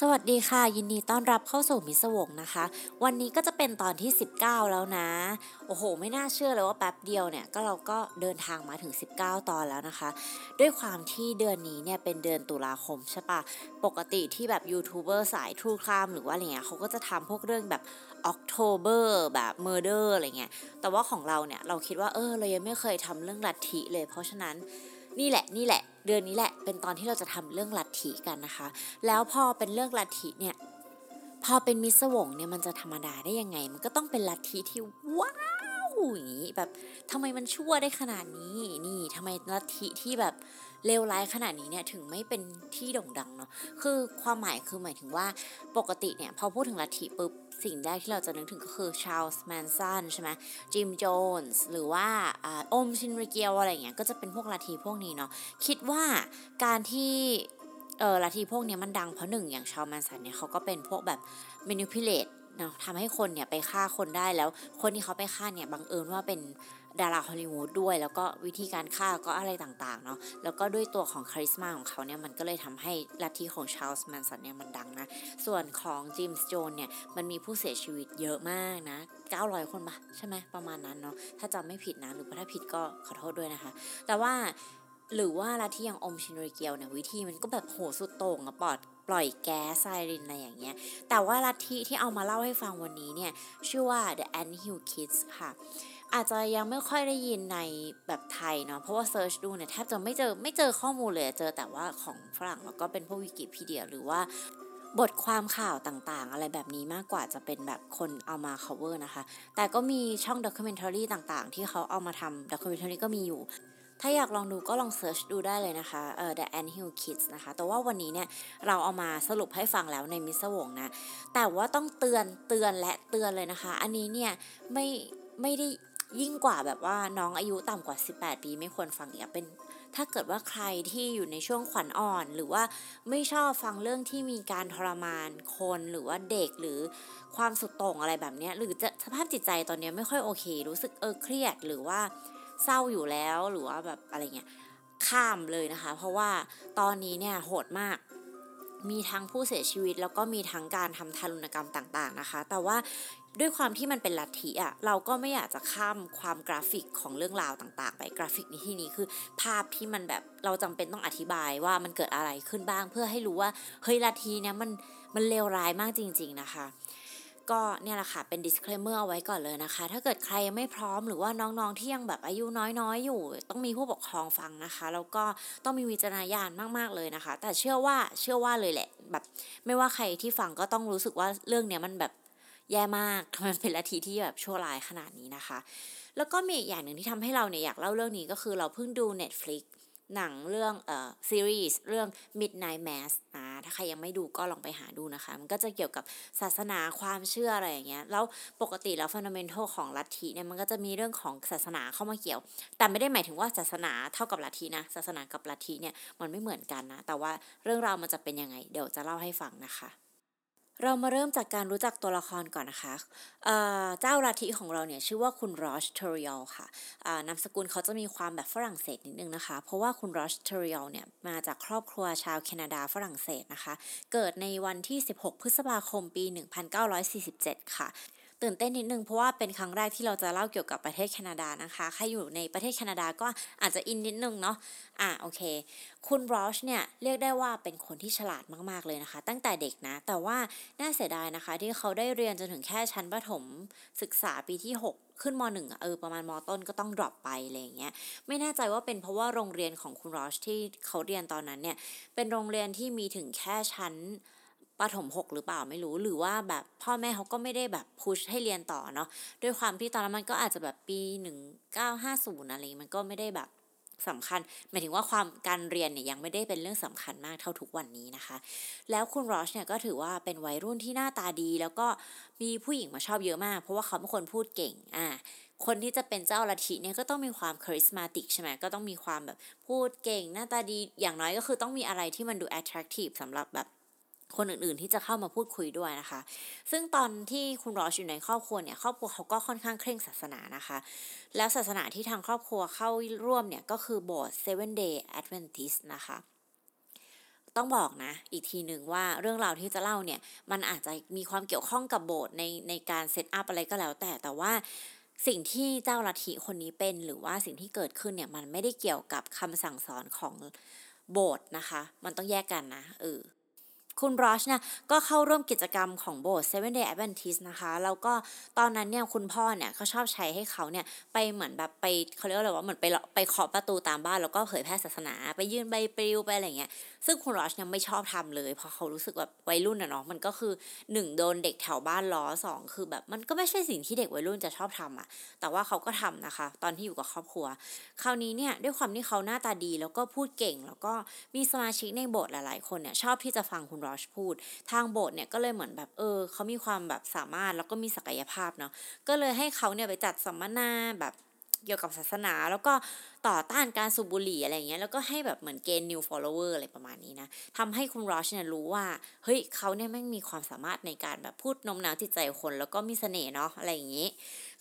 สวัสดีค่ะยินดีต้อนรับเข้าสู่มิสวงนะคะวันนี้ก็จะเป็นตอนที่19แล้วนะโอ้โหไม่น่าเชื่อเลยว่าแป๊บเดียวเนี่ยก็เราก็เดินทางมาถึง19ตอนแล้วนะคะด้วยความที่เดือนนี้เนี่ยเป็นเดือนตุลาคมใช่ปะปกติที่แบบยูทูบเบอร์สายทรูไคม์หรือว่าอะไรเงี้ยเขาก็จะทำพวกเรื่องแบบ October แบบ Murder อะไรเงี้ยแต่ว่าของเราเนี่ยเราคิดว่าเรายังไม่เคยทำเรื่องลัทธิเลยเพราะฉะนั้นนี่แหละเดือนนี้แหละเป็นตอนที่เราจะทำเรื่องลัทธิกันนะคะแล้วพอเป็นเรื่องลัทธิเนี่ยพอเป็นมิสวงเนี่ยมันจะธรรมดาได้ยังไงมันก็ต้องเป็นลัทธิที่ว้าวอย่างนี้แบบทำไมมันชั่วได้ขนาดนี้นี่ทำไมลัทธิที่แบบเลวร้ายขนาดนี้เนี่ยถึงไม่เป็นที่โด่งดังเนาะคือความหมายคือหมายถึงว่าปกติเนี่ยพอพูดถึงลัทธิปุ๊บสิ่งแรกที่เราจะนึกถึงก็คือชาร์ลส์แมนสันใช่ไหมจิมโจนส์หรือว่าโอมชินริเกียวอะไรอย่างเงี้ยก็จะเป็นพวกลัทธิพวกนี้เนาะคิดว่าการที่ลัทธิพวกนี้มันดังเพราะหนึ่งอย่างชาร์ลส์แมนสันเนี่ยเขาก็เป็นพวกแบบ manipulate เนาะทำให้คนเนี่ยไปฆ่าคนได้แล้วคนที่เขาไปฆ่าเนี่ยบังเอิญว่าเป็นดาราฮอลลีวูดด้วยแล้วก็วิธีการฆ่าก็อะไรต่างๆเนาะแล้วก็ด้วยตัวของคาริสมาของเขาเนี่ยมันก็เลยทำให้ลัทธิของชาร์ลส์แมนสันเนี่ยมันดังนะส่วนของจิมส์โจนเนี่ยมันมีผู้เสียชีวิตเยอะมากนะ900คนป่ะใช่ไหมประมาณนั้นเนาะถ้าจำไม่ผิดนะหรือว่าถ้าผิดก็ขอโทษด้วยนะคะแต่ว่าหรือว่าลัทธิอย่างอมชินริเกียวเนี่ยวิธีมันก็แบบโหสุดโต่งอะปล่อยแก๊สไซรินอะไรอย่างเงี้ยแต่ว่าลัทธิที่เอามาเล่าให้ฟังวันนี้เนี่ยชื่อว่า The Ant Hill Kids ค่ะอาจจะยังไม่ค่อยได้ยินในแบบไทยเนาะเพราะว่าเซิร์ชดูเนี่ยแทบจะไม่เจอข้อมูลเลยเจอแต่ว่าของฝรั่งแล้วก็เป็นพวกวิกิพีเดียหรือว่าบทความข่าวต่างๆอะไรแบบนี้มากกว่าจะเป็นแบบคนเอามา cover นะคะแต่ก็มีช่อง documentary ต่างๆที่เขาเอามาทำ documentary ก็มีอยู่ถ้าอยากลองดูก็ลองเสิร์ชดูได้เลยนะคะThe Ant Hill Kids นะคะแต่ว่าวันนี้เนี่ยเราเอามาสรุปให้ฟังแล้วในมิสวงนะแต่ว่าต้องเตือนเลยนะคะอันนี้เนี่ยไม่ได้ยิ่งกว่าแบบว่าน้องอายุต่ำกว่า18ปีไม่ควรฟังอีกเป็นถ้าเกิดว่าใครที่อยู่ในช่วงขวัญอ่อนหรือว่าไม่ชอบฟังเรื่องที่มีการทรมานคนหรือว่าเด็กหรือความสุดโต่งอะไรแบบนี้หรือสภาพจิตใจตอนนี้ไม่ค่อยโอเครู้สึกเครียดหรือว่าเศร้าอยู่แล้วหรือว่าแบบอะไรเงี้ยข้ามเลยนะคะเพราะว่าตอนนี้เนี่ยโหดมากมีทั้งผู้เสียชีวิตแล้วก็มีทั้งการทำทารุณกรรมต่างๆนะคะแต่ว่าด้วยความที่มันเป็นลัทธิอ่ะเราก็ไม่อยากจะข้ามความกราฟิกของเรื่องราวต่างๆไปกราฟิกในที่นี้คือภาพที่มันแบบเราจำเป็นต้องอธิบายว่ามันเกิดอะไรขึ้นบ้างเพื่อให้รู้ว่าเฮ้ยลัทธิเนี่ยมันเลวร้ายมากจริงๆนะคะก็เนี่ยแหละค่ะเป็น disclaimer เอาไว้ก่อนเลยนะคะถ้าเกิดใครยังไม่พร้อมหรือว่าน้องๆที่ยังแบบอายุน้อยๆอยู่ต้องมีผู้ปกครองฟังนะคะแล้วก็ต้องมีวิจารณญาณมากๆเลยนะคะแต่เชื่อว่าเลยแหละแบบไม่ว่าใครที่ฟังก็ต้องรู้สึกว่าเรื่องเนี้ยมันแบบแย่มากมันเป็นลัทธิที่แบบชั่วร้ายขนาดนี้นะคะแล้วก็มีอีกอย่างหนึ่งที่ทำให้เราเนี่ยอยากเล่าเรื่องนี้ก็คือเราเพิ่งดู Netflix หนังเรื่องซีรีส์เรื่อง Midnight Mass ถ้าใครยังไม่ดูก็ลองไปหาดูนะคะมันก็จะเกี่ยวกับศาสนาความเชื่ออะไรอย่างเงี้ยแล้วปกติแล้ว fundamental ของลัทธิเนี่ยมันก็จะมีเรื่องของศาสนาเข้ามาเกี่ยวแต่ไม่ได้หมายถึงว่าศาสนาเท่ากับลัทธินะศาสนากับลัทธิเนี่ยมันไม่เหมือนกันนะแต่ว่าเรื่องราวมันจะเป็นยังไงเดี๋ยวจะเล่าให้ฟังนะคะเรามาเริ่มจากการรู้จักตัวละครก่อนนะคะเจ้าลัทธิของเราเนี่ยชื่อว่าคุณ Roch Thériault ค่ะนามสกุลเขาจะมีความแบบฝรั่งเศสนิดนึงนะคะเพราะว่าคุณ Roch Thériault เนี่ยมาจากครอบครัวชาวแคนาดาฝรั่งเศสนะคะเกิดในวันที่16พฤษภาคมปี1947ค่ะตื่นเต้นนิดนึงเพราะว่าเป็นครั้งแรกที่เราจะเล่าเกี่ยวกับประเทศแคนาดานะคะใครอยู่ในประเทศแคนาดาก็อาจจะอินนิดนึงเนาะโอเคคุณบรอชเนี่ยเรียกได้ว่าเป็นคนที่ฉลาดมากๆเลยนะคะตั้งแต่เด็กนะแต่ว่าน่าเสียดายนะคะที่เขาได้เรียนจนถึงแค่ชั้นประถมศึกษาปีที่6ขึ้นม.1 ประมาณม.ต้นก็ต้องดรอปไปอะไรอย่างเงี้ยไม่แน่ใจว่าเป็นเพราะว่าโรงเรียนของคุณบรอชที่เขาเรียนตอนนั้นเนี่ยเป็นโรงเรียนที่มีถึงแค่ชั้นประถม6หรือเปล่าไม่รู้หรือว่าแบบพ่อแม่เขาก็ไม่ได้แบบพุชให้เรียนต่อเนาะด้วยความที่ตอนนั้นมันก็อาจจะแบบปี1950อะไรมันก็ไม่ได้แบบสำคัญหมายถึงว่าการเรียนเนี่ยยังไม่ได้เป็นเรื่องสำคัญมากเท่าทุกวันนี้นะคะแล้วคุณรอชเนี่ยก็ถือว่าเป็นวัยรุ่นที่หน้าตาดีแล้วก็มีผู้หญิงมาชอบเยอะมากเพราะว่าเขาเป็นคนพูดเก่งคนที่จะเป็นเจ้าลัทธิเนี่ยก็ต้องมีความคาริสมาติกใช่ไหมก็ต้องมีความแบบพูดเก่งหน้าตาดีอย่างน้อยก็คือต้องมีอะไรที่มันดู attractive สำหรับแบบคนอื่นๆที่จะเข้ามาพูดคุยด้วยนะคะซึ่งตอนที่คุณรอชอยู่ในครอบครัวเนี่ยครอบครัวเขาก็ค่อนข้างเคร่งศาสนานะคะแล้วศาสนาที่ทางครอบครัวเข้าร่วมเนี่ยก็คือโบสถ์ Seventh Day Adventist นะคะ ต้องบอกนะอีกทีหนึ่งว่าเรื่องราวที่จะเล่าเนี่ยมันอาจจะมีความเกี่ยวข้องกับโบสถ์ในการเซตอัพอะไรก็แล้วแต่ว่าสิ่งที่เจ้าลัทธิคนนี้เป็นหรือว่าสิ่งที่เกิดขึ้นเนี่ยมันไม่ได้เกี่ยวกับคำสั่งสอนของโบสถ์นะคะมันต้องแยกกันนะคุณรอชนะก็เข้าร่วมกิจกรรมของโบสถ์ Seventh Day Adventist นะคะแล้วก็ตอนนั้นเนี่ยคุณพ่อเนี่ยเขาชอบใช้ให้เขาเนี่ยไปเหมือนแบบไปเขาเรียกอะไรว่าเหมือนไปเคาะประตูตามบ้านแล้วก็เผยแพร่ศาสนาไปยื่นใบปลิวไปอะไรเงี้ยซึ่งคุณรอชเนี่ยไม่ชอบทำเลยเพราะเขารู้สึกแบบวัยรุ่นน่ะเนาะมันก็คือ1โดนเด็กแถวบ้านล้อ2คือแบบมันก็ไม่ใช่สิ่งที่เด็กวัยรุ่นจะชอบทำอ่ะแต่ว่าเขาก็ทำนะคะตอนที่อยู่กับครอบครัวคราวนี้เนี่ยด้วยความที่เขาหน้าตาดีแล้วก็พูดเก่งแล้วก็มีสมาชิกในโบสถ์หลายๆคนเนี่ยชอบที่จะฟังคุณรอชพูดทางโบสถ์เนี่ยก็เลยเหมือนแบบเขามีความแบบสามารถแล้วก็มีศักยภาพเนาะก็เลยให้เขาเนี่ยไปจัดสัมมนาแบบเกี่ยวกับศาสนาแล้วก็ต่อต้านการสูบบุหรี่อะไรเงี้ยแล้วก็ให้แบบเหมือนเกณฑ์ new follower อะไรประมาณนี้นะทำให้คุณรอชเนี่ยรู้ว่าเฮ้ยเขาเนี่ยแม่งมีความสามารถในการแบบพูดโน้มน้าวจิตใจคนแล้วก็มีเสน่ห์เนาะอะไรอย่างงี้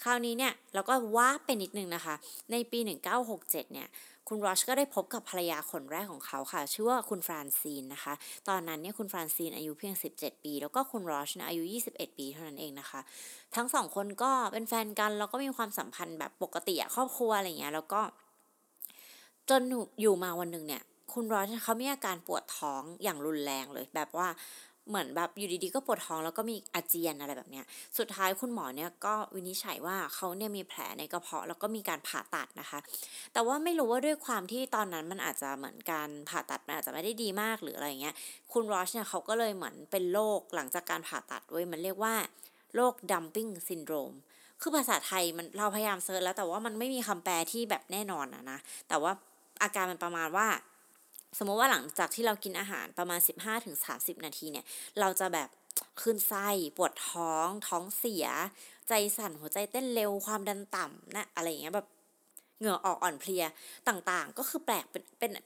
คราวนี้เนี่ยเราก็ว้าไปนิดนึงนะคะในปี1967เนี่ยคุณรอชก็ได้พบกับภรรยาคนแรกของเขาค่ะชื่อว่าคุณฟรานซีนนะคะตอนนั้นเนี่ยคุณฟรานซีนอายุเพียง17ปีแล้วก็คุณรอชอายุ21ปีเท่านั้นเองนะคะทั้งสองคนก็เป็นแฟนกันแล้วก็มีความสัมพันธ์แบบปกติอะครอบครัวอะไรอย่างเงี้ยแล้วก็จนอยู่มาวันนึงเนี่ยคุณรอชเขามีอาการปวดท้องอย่างรุนแรงเลยแบบว่าเหมือนแบบอยู่ดีๆก็ปวดท้องแล้วก็มีอาเจียนอะไรแบบเนี้ยสุดท้ายคุณหมอเนี่ยก็วินิจฉัยว่าเขาเนี่ยมีแผลในกระเพาะแล้วก็มีการผ่าตัดนะคะแต่ว่าไม่รู้ว่าด้วยความที่ตอนนั้นมันอาจจะเหมือนการผ่าตัดมันอาจจะไม่ได้ดีมากหรืออะไรเงี้ยคุณรอชเนี่ยเขาก็เลยเหมือนเป็นโรคหลังจากการผ่าตัดเว้ยมันเรียกว่าโรคดัมปิ้งซินโดรมคือภาษาไทยมันเราพยายามเซิร์ชแล้วแต่ว่ามันไม่มีคำแปลที่แบบแน่นอนนะแต่ว่าอาการมันประมาณว่าสมมติว่าหลังจากที่เรากินอาหารประมาณ 15-30 นาทีเนี่ยเราจะแบบคลื่นไส้ปวดท้องท้องเสียใจสั่นหัวใจเต้นเร็วความดันต่ำนะอะไรอย่างเงี้ยแบบเหงื่อออกอ่อนเพลียต่างๆก็คือแปลก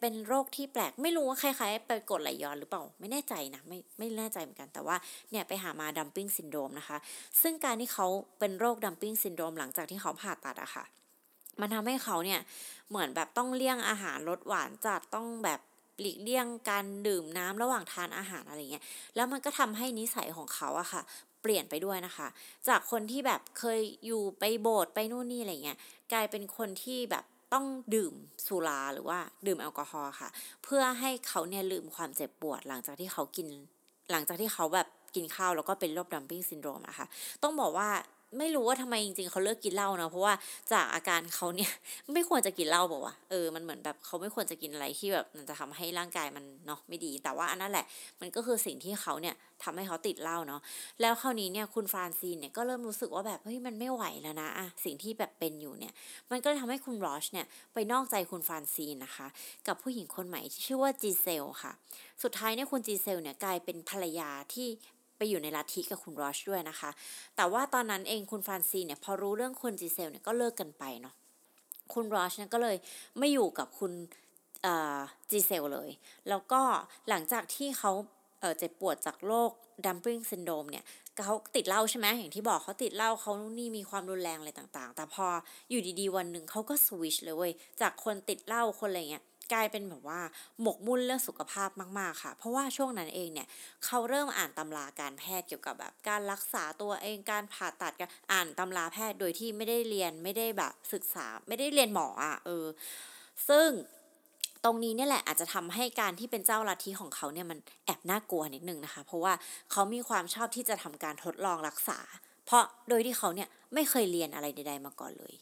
เป็นโรคที่แปลกไม่รู้ว่าคล้ายๆไปกดไหลย้อนหรือเปล่าไม่แน่ใจนะไม่แน่ใจเหมือนกันแต่ว่าเนี่ยไปหามาดัมปิ้งซินโดรมนะคะซึ่งการที่เขาเป็นโรคดัมปิ้งซินโดรมหลังจากที่เขาผ่าตัดอะค่ะมันทำให้เขาเนี่ยเหมือนแบบต้องเลี่ยงอาหารรสหวานจัดต้องแบบหลีกเลี่ยงการดื่มน้ำระหว่างทานอาหารอะไรเงี้ยแล้วมันก็ทำให้นิสัยของเขาอะค่ะเปลี่ยนไปด้วยนะคะจากคนที่แบบเคยอยู่ไปโบสถ์ไปนู่นนี่อะไรเงี้ยกลายเป็นคนที่แบบต้องดื่มสุราหรือว่าดื่มแอลกอฮอล์ค่ะเพื่อให้เขาเนี่ยลืมความเจ็บปวดหลังจากที่เขาแบบกินข้าวแล้วก็เป็นโรคดัมปิ้งซินโดรมนะคะต้องบอกว่าไม่รู้ว่าทำไมจริงๆเขาเลิกกินเหล้านะเพราะว่าจากอาการเขาเนี่ยไม่ควรจะกินเหล้าบอกว่ามันเหมือนแบบเขาไม่ควรจะกินอะไรที่แบบมันจะทำให้ร่างกายมันเนาะไม่ดีแต่ว่าอันนั้นแหละมันก็คือสิ่งที่เขาเนี่ยทำให้เขาติดเหล้าเนาะแล้วคราวนี้เนี่ยคุณฟรานซีนเนี่ยก็เริ่มรู้สึกว่าแบบเฮ้ยมันไม่ไหวแล้วนะอะสิ่งที่แบบเป็นอยู่เนี่ยมันก็ทำให้คุณรอชเนี่ยไปนอกใจคุณฟรานซีนนะคะกับผู้หญิงคนใหม่ที่ชื่อว่าจีเซลค่ะสุดท้ายเนี่ยคุณจีเซลเนี่ยกลายเป็นภรรยาที่ไปอยู่ในลัทธิกับคุณรอชด้วยนะคะแต่ว่าตอนนั้นเองคุณฟรานซีเนี่ยพอรู้เรื่องคุณจีเซลเนี่ยก็เลิกกันไปเนาะคุณรอชเนี่ยก็เลยไม่อยู่กับคุณจีเซลเลยแล้วก็หลังจากที่เขาเจ็บปวดจากโรคดัมปิ้งซินโดรมเนี่ยเขาติดเหล้าใช่ไหมอย่างที่บอกเขาติดเหล้าเขานี่มีความรุนแรงอะไรต่างๆแต่พออยู่ดีๆวันหนึ่งเขาก็สวิชเลยเว้ยจากคนติดเหล้าคนอะไรเงี้ยกลายเป็นแบบว่าหมกมุ่นเรื่องสุขภาพมากๆค่ะเพราะว่าช่วงนั้นเองเนี่ยเขาเริ่มอ่านตำราการแพทย์เกี่ยวกับแบบการรักษาตัวเองการผ่าตัดการอ่านตำราแพทย์โดยที่ไม่ได้เรียนไม่ได้แบบศึกษาไม่ได้เรียนหมอซึ่งตรงนี้เนี่ยแหละอาจจะทำให้การที่เป็นเจ้าลัทธิของเขาเนี่ยมันแอบน่ากลัวนิดนึงนะคะเพราะว่าเขามีความชอบที่จะทำการทดลองรักษาเพราะโดยที่เขาเนี่ยไม่เคยเรียนอะไรใดๆมาก่อนเลย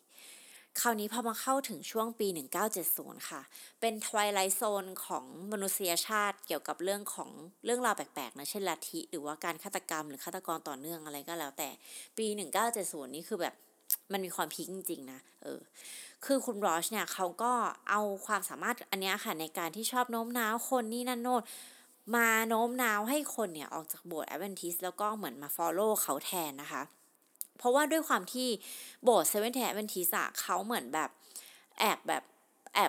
คราวนี้พอมาเข้าถึงช่วงปี1970ค่ะเป็น Twilight Zone ของมนุษยชาติเกี่ยวกับเรื่องของเรื่องราวแปลกๆนะเช่นลัทธิหรือว่าการฆาตกรรมหรือฆาตกรต่อเนื่องอะไรก็แล้วแต่ปี1970นี่คือแบบมันมีความพีคจริงๆนะคือคุณรอชเนี่ยเขาก็เอาความสามารถอันนี้ค่ะในการที่ชอบโน้มน้าวคนนี่นั่นโน้นมาโน้มน้าวให้คนเนี่ยออกจากโบสถ์แอดเวนทิสต์แล้วก็เหมือนมา follow เขาแทนนะคะเพราะว่าด้วยความที่โบสถ์ Seventh Day Adventist เขาเหมือนแบบแอ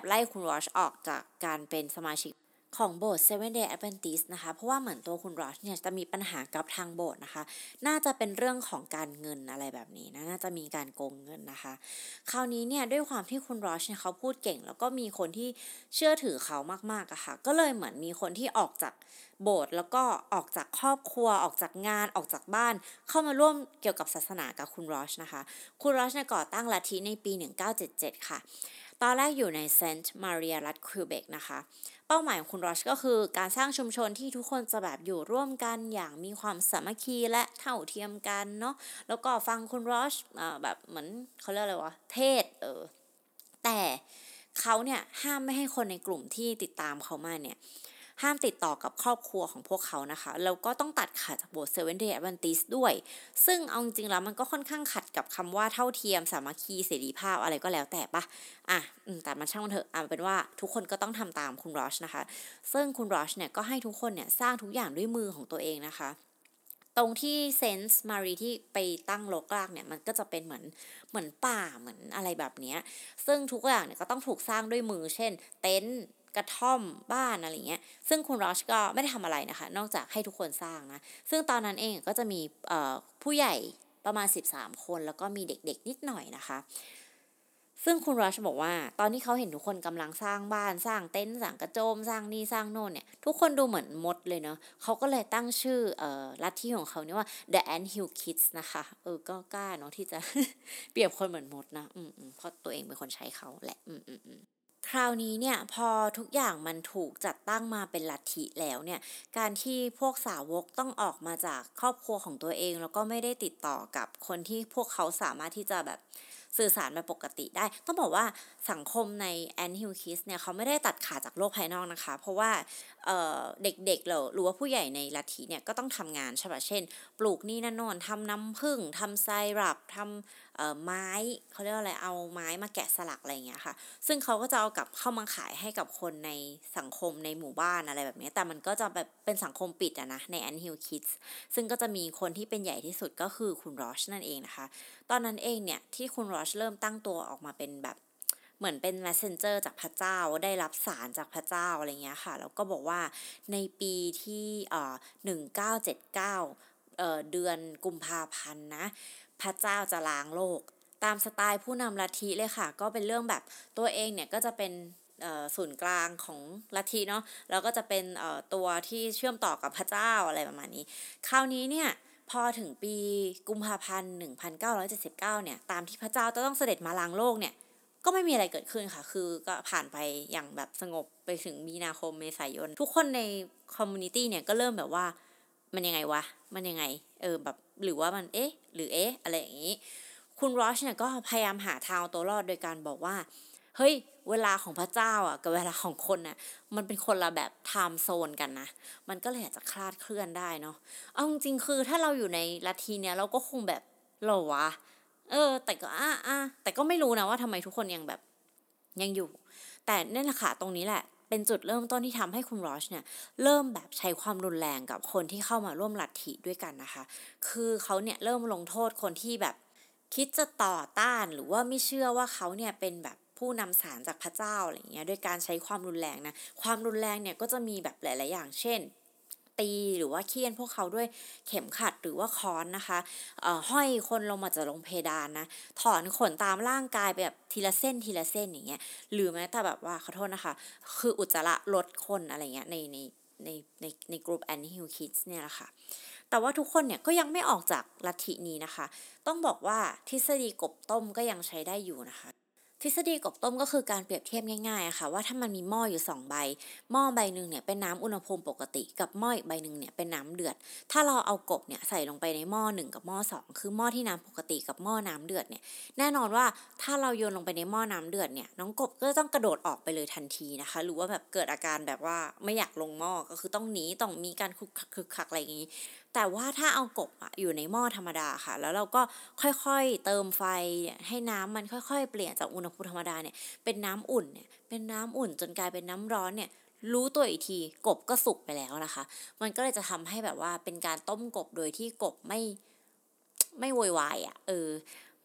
บไล่คุณรอชออกจากการเป็นสมาชิก ของโบสถ์ Seventh Day Adventist นะคะเพราะว่าเหมือนตัวคุณรอชเนี่ยจะมีปัญหากับทางโบสถ์นะคะน่าจะเป็นเรื่องของการเงินอะไรแบบนี้นะน่าจะมีการโกงเงินนะคะคราวนี้เนี่ยด้วยความที่คุณรอชเนี่ยเขาพูดเก่งแล้วก็มีคนที่เชื่อถือเขามากๆอะค่ะก็เลยเหมือนมีคนที่ออกจากโบสถ์แล้วก็ออกจากครอบครัวออกจากงานออกจากบ้านเข้ามาร่วมเกี่ยวกับศาสนากับคุณรอชนะคะคุณรอชเนี่ยก่อตั้งลัทธิในปี1977ค่ะตอนแรกอยู่ในเซนต์มาเรียรัฐควิเบกนะคะเป้าหมายของคุณรอชก็คือการสร้างชุมชนที่ทุกคนจะแบบอยู่ร่วมกันอย่างมีความสามัคคีและเท่าเทียมกันเนาะแล้วก็ฟังคุณรอชแบบเหมือนเขาเรียกอะไรวะเทศแต่เขาเนี่ยห้ามไม่ให้คนในกลุ่มที่ติดตามเขามาเนี่ยห้ามติดต่อกับครอบครัวของพวกเขานะคะแล้วก็ต้องตัดขาดจากโบสถ์ Seventh Day Adventist ด้วยซึ่งเอาจริงๆแล้วมันก็ค่อนข้างขัดกับคำว่าเท่าเทียมสามัคคีเสรีภาพอะไรก็แล้วแต่ป่ะแต่มันช่างมันเถอะเป็นว่าทุกคนก็ต้องทำตามคุณรอชนะคะซึ่งคุณรอชเนี่ยก็ให้ทุกคนเนี่ยสร้างทุกอย่างด้วยมือของตัวเองนะคะตรงที่เซนส์มารีที่ไปตั้งโลกลากเนี่ยมันก็จะเป็นเหมือนป่าเหมือนอะไรแบบนี้ซึ่งทุกอย่างเนี่ยก็ต้องถูกสร้างด้วยมือเช่นเต็นท์กระท่อมบ้านอะไรเงี้ยซึ่งคุณรอชก็ไม่ได้ทำอะไรนะคะนอกจากให้ทุกคนสร้างนะซึ่งตอนนั้นเองก็จะมีผู้ใหญ่ประมาณ13คนแล้วก็มีเด็กๆนิดหน่อยนะคะซึ่งคุณรอชบอกว่าตอนที่เขาเห็นทุกคนกำลังสร้างบ้านสร้างเต็นท์สร้างกระโจมสร้างนี่สร้างโน่นเนี่ยทุกคนดูเหมือนมดเลยเนาะเขาก็เลยตั้งชื่อลัทธิของเขาเนี่ยว่า The Ant Hill Kids นะคะก็กล้าเนาะที่จะ เปรียบคนเหมือนมดนะเพราะตัวเองเป็นคนใช้เขาแหละคราวนี้เนี่ยพอทุกอย่างมันถูกจัดตั้งมาเป็นลัทธิแล้วเนี่ยการที่พวกสาวกต้องออกมาจากครอบครัวของตัวเองแล้วก็ไม่ได้ติดต่อกับคนที่พวกเขาสามารถที่จะแบบสื่อสารแบบปกติได้ต้องบอกว่าสังคมในแอนฮิลคิสเนี่ยเขาไม่ได้ตัดขาดจากโลกภายนอกนะคะเพราะว่าเด็กๆหรือว่าผู้ใหญ่ในลัทธิเนี่ยก็ต้องทำงานใช่ป่ะเช่นปลูกนี่นั่นโน่นทำน้ำผึ้งทำไซรัปทำไม้เขาเรียกอะไรเอาไม้มาแกะสลักอะไรอย่างเงี้ยค่ะซึ่งเขาก็จะเอากลับเข้ามาขายให้กับคนในสังคมในหมู่บ้านอะไรแบบนี้แต่มันก็จะแบบเป็นสังคมปิดอะนะในแอนฮิลคิดส์ซึ่งก็จะมีคนที่เป็นใหญ่ที่สุดก็คือคุณรอชนั่นเองนะคะตอนนั้นเองเนี่ยที่คุณรอชเริ่มตั้งตัวออกมาเป็นแบบเหมือนเป็น messenger จากพระเจ้าได้รับสารจากพระเจ้าอะไรเงี้ยค่ะแล้วก็บอกว่าในปีที่1979เดือนกุมภาพันธ์นะพระเจ้าจะล้างโลกตามสไตล์ผู้นำลัทธิเลยค่ะก็เป็นเรื่องแบบตัวเองเนี่ยก็จะเป็นศูนย์กลางของลัทธิเนาะแล้วก็จะเป็นตัวที่เชื่อมต่อกับพระเจ้าอะไรประมาณนี้คราวนี้เนี่ยพอถึงปีกุมภาพันธ์1979เนี่ยตามที่พระเจ้าจะต้องเสด็จมาล้างโลกเนี่ยก็ไม่มีอะไรเกิดขึ้นค่ะคือก็ผ่านไปอย่างแบบสงบไปถึงมีนาคมเมษายนทุกคนในคอมมูนิตี้เนี่ยก็เริ่มแบบว่ามันยังไงวะมันยังไงแบบหรือว่ามันอะไรอย่างนี้คุณรอชเนี่ยก็พยายามหาทางตัวรอดโดยการบอกว่าเฮ้ยเวลาของพระเจ้าอ่ะกับเวลาของคนน่ะมันเป็นคนละแบบไทม์โซนกันนะมันก็เลยอาจจะคลาดเคลื่อนได้เนาะเอาจริงๆคือถ้าเราอยู่ในลัทธิเนี่ยเราก็คงแบบหรอวะแต่ก็แต่ก็ไม่รู้นะว่าทำไมทุกคนยังแบบยังอยู่แต่นั่นแหละค่ะตรงนี้แหละเป็นจุดเริ่มต้นที่ทำให้คุณรอชเนี่ยเริ่มแบบใช้ความรุนแรงกับคนที่เข้ามาร่วมลัทธิด้วยกันนะคะคือเขาเนี่ยเริ่มลงโทษคนที่แบบคิดจะต่อต้านหรือว่าไม่เชื่อว่าเขาเนี่ยเป็นแบบผู้นำสารจากพระเจ้าอะไรอย่างเงี้ยด้วยการใช้ความรุนแรงนะความรุนแรงเนี่ยก็จะมีแบบหลายๆอย่างเช่นตีหรือว่าเคี่ยนพวกเขาด้วยเข็มขัดหรือว่าค้อนนะคะห้อยคนลงมาจากลงเพดานนะถอนขนตามร่างกายแบบทีละเส้นอย่างเงี้ยหรือแม้แต่แบบว่าขอโทษนะคะคืออุจจาระลดคนอะไรเงี้ยในกลุ่ม Ant Hill Kids เนี่ยแหละค่ะแต่ว่าทุกคนเนี่ยก็ยังไม่ออกจากลัทธินี้นะคะต้องบอกว่าทฤษฎีกบต้มก็ยังใช้ได้อยู่นะคะทฤษฎีกบต้มก็คือการเปรียบเทียบง่ายๆค่ะว่าถ้ามันมีหม้ออยู่2ใบหม้อใบนึงเนี่ยเป็นน้ำอุณหภูมิปกติกับหม้ออีกใบนึงเนี่ยเป็นน้ำเดือดถ้าเราเอากบเนี่ยใส่ลงไปในหม้อ1กับหม้อ2คือหม้อที่น้ำปกติกับหม้อน้ำเดือดเนี่ยแน่นอนว่าถ้าเราโยนลงไปในหม้อน้ำเดือดเนี่ยน้องกบก็ต้องกระโดดออกไปเลยทันทีนะคะหรือว่าแบบเกิดอาการแบบว่าไม่อยากลงหม้อก็คือต้องหนีต้องมีการคึกคักอะไรอย่างงี้แต่ว่าถ้าเอากบอยู่ในหม้อธรรมดาค่ะแล้วเราก็ค่อยๆเติมไฟให้น้ำมันค่อยๆเปลี่ยนจากอุณหภูมิธรรมดาเนี่ยเป็นน้ำอุ่นเนี่ยเป็นน้ำอุ่นจนกลายเป็นน้ำร้อนเนี่ยรู้ตัวอีกทีกบก็สุกไปแล้วนะคะมันก็เลยจะทำให้แบบว่าเป็นการต้มกบโดยที่กบไม่โวยวาย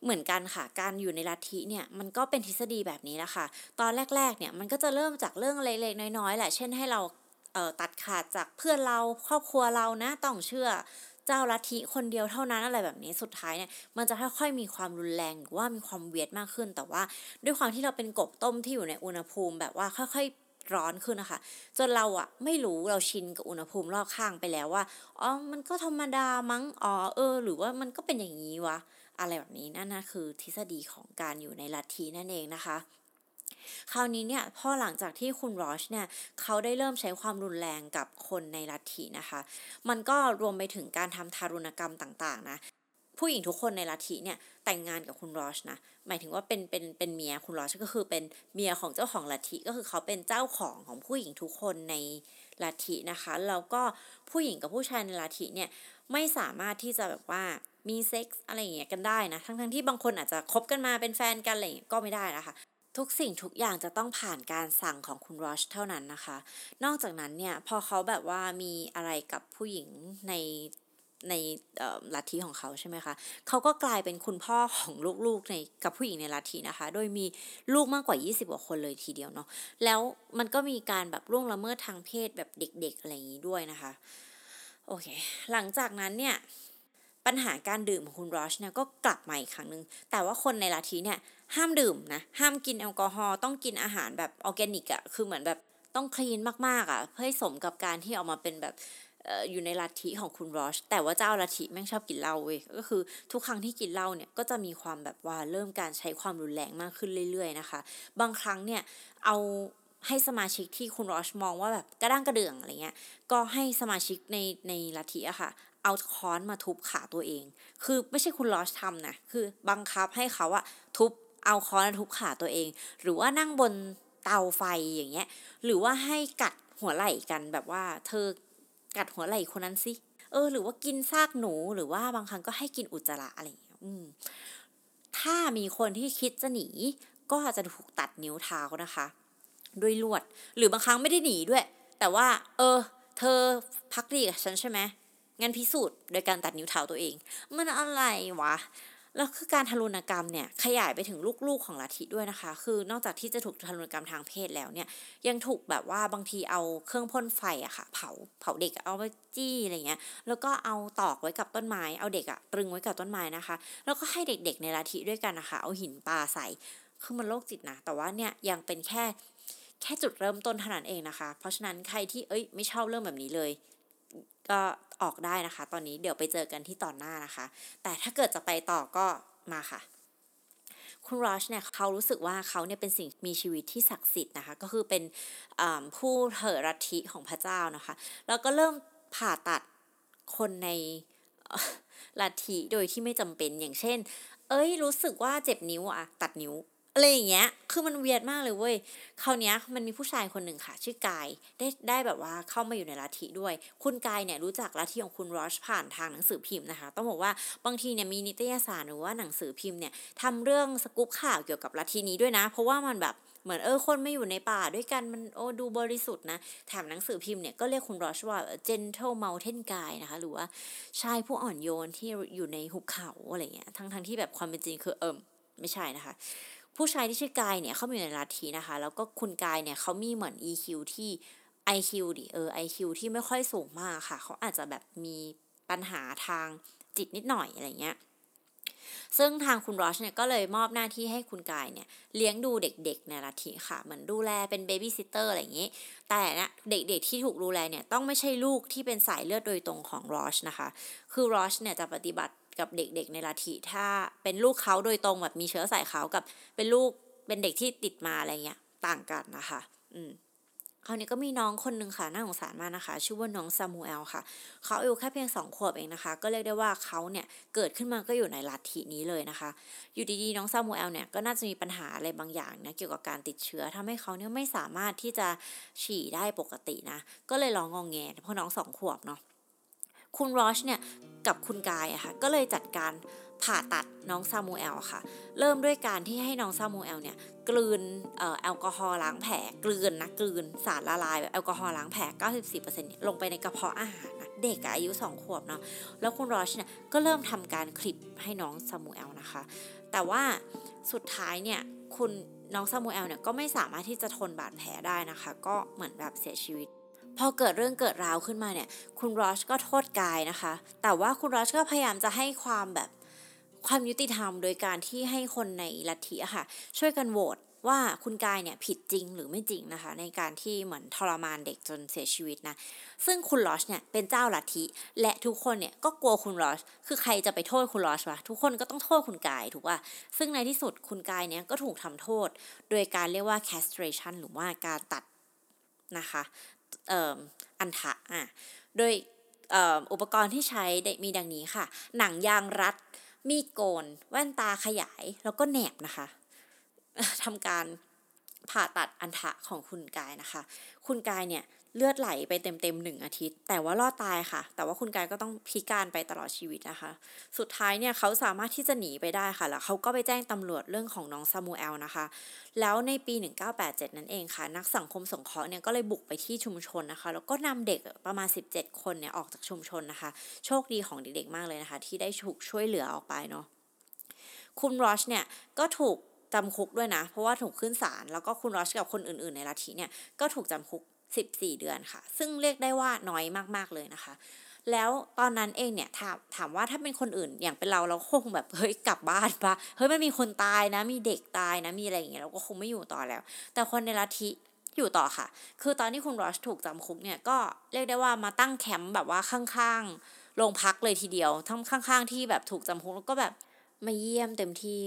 เหมือนกันค่ะการอยู่ในลัทธิเนี่ยมันก็เป็นทฤษฎีแบบนี้แหละค่ะตอนแรกๆเนี่ยมันก็จะเริ่มจากเรื่องเล็กๆน้อยๆแหละเช่นให้เรา ตัดขาดจากเพื่อนเราครอบครัวเรานะต้องเชื่อเจ้าลัทธิคนเดียวเท่านั้นอะไรแบบนี้สุดท้ายเนี่ยมันจะค่อยๆมีความรุนแรงหรือว่ามีความเวียดมากขึ้นแต่ว่าด้วยความที่เราเป็นกบต้มที่อยู่ในอุณหภูมิแบบว่าค่อยๆร้อนขึ้นนะคะจนเราอะไม่รู้เราชินกับอุณหภูมิรอบข้างไปแล้วว่าอ๋อมันก็ธรรมดามั้งอ๋อหรือว่ามันก็เป็นอย่างนี้วะอะไรแบบนี้นั่นนะคือทฤษฎีของการอยู่ในลัทธินั่นเองนะคะคราวนี้เนี่ยพอหลังจากที่คุณรอชเนี่ยเขาได้เริ่มใช้ความรุนแรงกับคนในลัทธินะคะมันก็รวมไปถึงการทำทารุณกรรมต่างๆนะผู้หญิงทุกคนในลัทธิเนี่ยแต่งงานกับคุณรอชนะหมายถึงว่าเป็นเมียคุณรอชก็คือเป็นเมียของเจ้าของลัทธิก็คือเขาเป็นเจ้าของผู้หญิงทุกคนในลัทธินะคะแล้วก็ผู้หญิงกับผู้ชายในลัทธิเนี่ยไม่สามารถที่จะแบบว่ามีเซ็กส์อะไรอย่างเงี้ยกันได้นะทั้งที่บางคนอาจจะคบกันมาเป็นแฟนกันอะไรอย่างเงี้ยก็ไม่ได้นะคะทุกสิ่งทุกอย่างจะต้องผ่านการสั่งของคุณรอชเท่านั้นนะคะนอกจากนั้นเนี่ยพอเขาแบบว่ามีอะไรกับผู้หญิงในลัทธิของเขาใช่ไหมคะเขาก็กลายเป็นคุณพ่อของลูกๆในกับผู้หญิงในลัทธินะคะโดยมีลูกมากกว่า20กว่าคนเลยทีเดียวเนาะแล้วมันก็มีการแบบล่วงละเมิดทางเพศแบบเด็กๆอะไรอย่างนี้ด้วยนะคะโอเคหลังจากนั้นเนี่ยปัญหาการดื่มของคุณรอชเนี่ยก็กลับมาอีกครั้งนึงแต่ว่าคนในลัทธิเนี่ยห้ามดื่มนะห้ามกินแอลกอฮอล์ต้องกินอาหารแบบออร์แกนิกอะคือเหมือนแบบต้องคลีนมากๆอะเพื่อให้สมกับการที่ออกมาเป็นแบบอยู่ในลัทธิของคุณรอชแต่ว่าเจ้าลัทธิแม่งชอบกินเหล้าเว้ยก็คือทุกครั้งที่กินเหล้าเนี่ยก็จะมีความแบบว่าเริ่มการใช้ความรุนแรงมากขึ้นเรื่อยๆนะคะบางครั้งเนี่ยเอาให้สมาชิกที่คุณรอชมองว่าแบบกระด้างกระเดื่องอะไรเงี้ยก็ให้สมาชิกในลัทธิอะค่ะเอาค้อนมาทุบขาตัวเองคือไม่ใช่คุณรอชทำนะคือบังคับให้เขาอะทุบเอาค้อนทุบขาตัวเองหรือว่านั่งบนเตาไฟอย่างเงี้ยหรือว่าให้กัดหัวไหล่กันแบบว่าเธอกัดหัวไหล่คนนั้นสิหรือว่ากินซากหนูหรือว่าบางครั้งก็ให้กินอุจจาระอะไรอย่างเงี้ยถ้ามีคนที่คิดจะหนีก็จะถูกตัดนิ้วเท้านะคะด้วยลวดหรือบางครั้งไม่ได้หนีด้วยแต่ว่าเธอพักดีกับฉันใช่ไหมงั้นพิสูจน์โดยการตัดนิ้วเท้าตัวเองมันอะไรวะแล้วคือการทารุณกรรมเนี่ยขยายไปถึงลูกๆของลัทธิด้วยนะคะคือนอกจากที่จะถูกทารุณกรรมทางเพศแล้วเนี่ยยังถูกแบบว่าบางทีเอาเครื่องพ่นไฟอะค่ะเผาเด็กเอาไว้จี้อะไรเงี้ยแล้วก็เอาตอกไว้กับต้นไม้เอาเด็กอะตรึงไว้กับต้นไม้นะคะแล้วก็ให้เด็กๆในลัทธิด้วยกันนะคะเอาหินปาใส่คือมันโรคจิตนะแต่ว่าเนี่ยยังเป็นแค่จุดเริ่มต้นเท่านั้นเองนะคะเพราะฉะนั้นใครที่ไม่ชอบเรื่องแบบนี้เลยก็ออกได้นะคะตอนนี้เดี๋ยวไปเจอกันที่ตอนหน้านะคะแต่ถ้าเกิดจะไปต่อก็มาค่ะคุณรอชเนี่ยเขารู้สึกว่าเขาเนี่ยเป็นสิ่งมีชีวิตที่ศักดิ์สิทธิ์นะคะก็คือเป็นผู้เถรลัทธิของพระเจ้านะคะแล้วก็เริ่มผ่าตัดคนในลัทธิโดยที่ไม่จำเป็นอย่างเช่นรู้สึกว่าเจ็บนิ้วอะตัดนิ้วอะไรอย่างเงี้ยคือมันเวียดมากเลยเว้ยคราวเนี้ยมันมีผู้ชายคนหนึ่งค่ะชื่อกายได้แบบว่าเข้ามาอยู่ในลัทธิด้วยคุณกายเนี่ยรู้จักลัทธิของคุณรอชผ่านทางหนังสือพิมพ์นะคะต้องบอกว่าบางทีเนี่ยมีนิตยสารหรือว่าหนังสือพิมพ์เนี่ยทำเรื่องสกู๊ปข่าวเกี่ยวกับลัทธินี้ด้วยนะเพราะว่ามันแบบเหมือนคนไม่อยู่ในป่าด้วยกันมันดูบริสุทธิ์นะแถมหนังสือพิมพ์เนี่ยก็เรียกคุณรอชว่า gentle mountain guy นะคะหรือว่าชายผู้อ่อนโยนที่อยู่ในหุบเขาอะไรเงี้ยทั้งที่แบบความเป็นจริงคือไม่ใช่นะคะผู้ชายที่ชื่อกายเนี่ยเขาอยู่ในลัทธินะคะแล้วก็คุณกายเนี่ยเขามีเหมือน IQ ที่ไม่ค่อยสูงมากค่ะเขาอาจจะแบบมีปัญหาทางจิตนิดหน่อยอะไรเงี้ยซึ่งทางคุณรอชเนี่ยก็เลยมอบหน้าที่ให้คุณกายเนี่ยเลี้ยงดูเด็กๆในลัทธิค่ะเหมือนดูแลเป็นเบบี้ซิตเตอร์อะไรอย่างงี้แต่นะเด็กๆที่ถูกดูแลเนี่ยต้องไม่ใช่ลูกที่เป็นสายเลือดโดยตรงของรอชนะคะคือรอชเนี่ยจะปฏิบัติกับเด็กๆในลัทธิถ้าเป็นลูกเขาโดยตรงแบบมีเชื้อสายเขากับเป็นเด็กที่ติดมาอะไรเงี้ยต่างกันนะคะคราวนี้ก็มีน้องคนนึงค่ะน่าสงสารมากนะคะชื่อว่าน้องซามูเอลค่ะเขาอายุแค่เพียง2ขวบเองนะคะก็เรียกได้ว่าเขาเนี่ยเกิดขึ้นมาก็อยู่ในลัทธินี้เลยนะคะอยู่ดีๆน้องซามูเอลเนี่ยก็น่าจะมีปัญหาอะไรบางอย่างนะเกี่ยวกับการติดเชื้อทำให้เขาเนี่ยไม่สามารถที่จะฉี่ได้ปกตินะก็เลยร้องงอแงเพราะน้อง2ขวบเนาะคุณรอชเนี่ยกับคุณกายอะค่ะก็เลยจัดการผ่าตัดน้องซามูเอลค่ะเริ่มด้วยการที่ให้น้องซามูเอลเนี่ยกลืนแอลกอฮอล์ล้างแผลกลืนสารละลายแบบแอลกอฮอล์ล้างแผล 94% ลงไปในกระเพาะอาหารนะเด็กอายุ2ขวบเนาะแล้วคุณรอชเนี่ยก็เริ่มทำการคลิปให้น้องซามูเอลนะคะแต่ว่าสุดท้ายเนี่ยน้องซามูเอลเนี่ยก็ไม่สามารถที่จะทนบาดแผลได้นะคะก็เหมือนแบบเสียชีวิต พอเกิดเรื่องเกิดราวขึ้นมาเนี่ยคุณรอชก็โทษกายนะคะแต่ว่าคุณรอชก็พยายามจะให้ความยุติธรรมโดยการที่ให้คนในลัทธิค่ะช่วยกันโหวตว่าคุณกายเนี่ยผิดจริงหรือไม่จริงนะคะในการที่เหมือนทรมานเด็กจนเสียชีวิตนะซึ่งคุณลอชเนี่ยเป็นเจ้าลัทธิและทุกคนเนี่ยก็กลัวคุณลอชคือใครจะไปโทษคุณลอชวะทุกคนก็ต้องโทษคุณกายถูกป่ะซึ่งในที่สุดคุณกายเนี่ยก็ถูกทำโทษโดยการเรียกว่า castration หรือว่าการตัดนะคะอันทะโดยอุปกรณ์ที่ใช้มีดังนี้ค่ะหนังยางรัดมีดโกนแว่นตาขยายแล้วก็แหนบนะคะทำการผ่าตัดอันทะของคุณกายนะคะคุณกายเนี่ยเลือดไหลไปเต็มๆ1 อาทิตย์แต่ว่ารอดตายค่ะแต่ว่าคุณกายก็ต้องพิการไปตลอดชีวิตนะคะสุดท้ายเนี่ยเขาสามารถที่จะหนีไปได้ค่ะแล้วเขาก็ไปแจ้งตำรวจเรื่องของน้องซามูเอลนะคะแล้วในปี1987นั่นเองค่ะนักสังคมสงเคราะห์เนี่ยก็เลยบุกไปที่ชุมชนนะคะแล้วก็นำเด็กประมาณ17คนเนี่ยออกจากชุมชนนะคะโชคดีของเด็กๆมากเลยนะคะที่ได้ถูกช่วยเหลือออกไปเนาะคุณรอชเนี่ยก็ถูกจำคุกด้วยนะเพราะว่าถูกขึ้นศาลแล้วก็คุณรอชกับคนอื่นๆในลัทธิเนี่ยก็ถูกจำคุก14เดือนค่ะซึ่งเรียกได้ว่าน้อยมากๆเลยนะคะแล้วตอนนั้นเองเนี่ยถามว่าถ้าเป็นคนอื่นอย่างเป็นเราคงแบบเฮ้ยกลับบ้านปะเฮ้ยมันมีคนตายนะมีเด็กตายนะมีอะไรอย่างเงี้ยเราก็คงไม่อยู่ต่อแล้วแต่คนในลัทธิอยู่ต่อค่ะคือตอนที่คุณรอชถูกจำคุกเนี่ยก็เรียกได้ว่ามาตั้งแคมป์แบบว่าข้างๆโรงพักเลยทีเดียวทั้งข้างๆที่แบบถูกจำคุกแล้วก็แบบมาเยี่ยมเต็มที่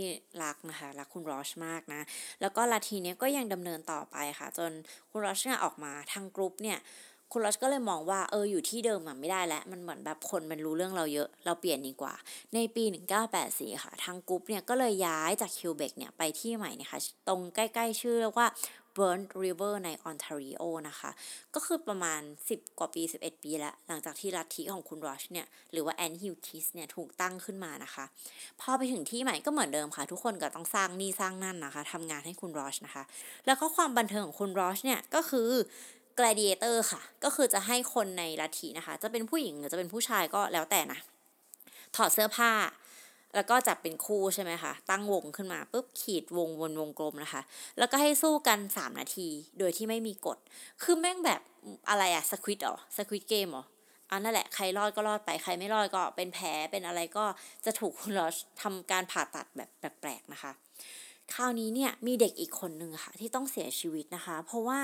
รักนะคะรักคุณรอชมากนะแล้วก็ลัทธิเนี้ยก็ยังดำเนินต่อไปค่ะจนคุณรอชเนี่ยออกมาทางกรุ๊ปเนี่ยคุณรอชก็เลยมองว่าอยู่ที่เดิมมันไม่ได้แล้วมันเหมือนแบบคนมันรู้เรื่องเราเยอะเราเปลี่ยนดีกว่าในปี1984ค่ะทางกรุ๊ปเนี่ยก็เลยย้ายจากคิวเบกเนี่ยไปที่ใหม่นะคะตรงใกล้ๆชื่อเรียกว่า Burnt River ใน Ontario นะคะก็คือประมาณ10กว่าปี11ปีแล้วหลังจากที่ลัทธิของคุณรอชเนี่ยหรือว่า Ant Hill Kids เนี่ยถูกตั้งขึ้นมานะคะพอไปถึงที่ใหม่ก็เหมือนเดิมค่ะทุกคนก็ต้องสร้างนี่สร้างนั่นนะคะทำงานให้คุณรอชนะคะแล้วก็ความบันเทิงของคุณรอชเนี่ยก็คือgladiator ค่ะก็คือจะให้คนในลัทธินะคะจะเป็นผู้หญิงหรือจะเป็นผู้ชายก็แล้วแต่นะถอดเสื้อผ้าแล้วก็จับเป็นคู่ใช่ไหมคะตั้งวงขึ้นมาปุ๊บขีดวงวนวงกลมนะคะแล้วก็ให้สู้กัน3นาทีโดยที่ไม่มีกฎคือแม่งแบบอะไรอะสควิดเหรอสควิดเกมเหรอนั่นแหละใครรอดก็รอดไปใครไม่รอดก็เป็นแผลเป็นอะไรก็จะถูกคุณรอชทำการผ่าตัดแบบแปลกๆนะคะคราวนี้เนี่ยมีเด็กอีกคนนึงค่ะที่ต้องเสียชีวิตนะคะเพราะว่า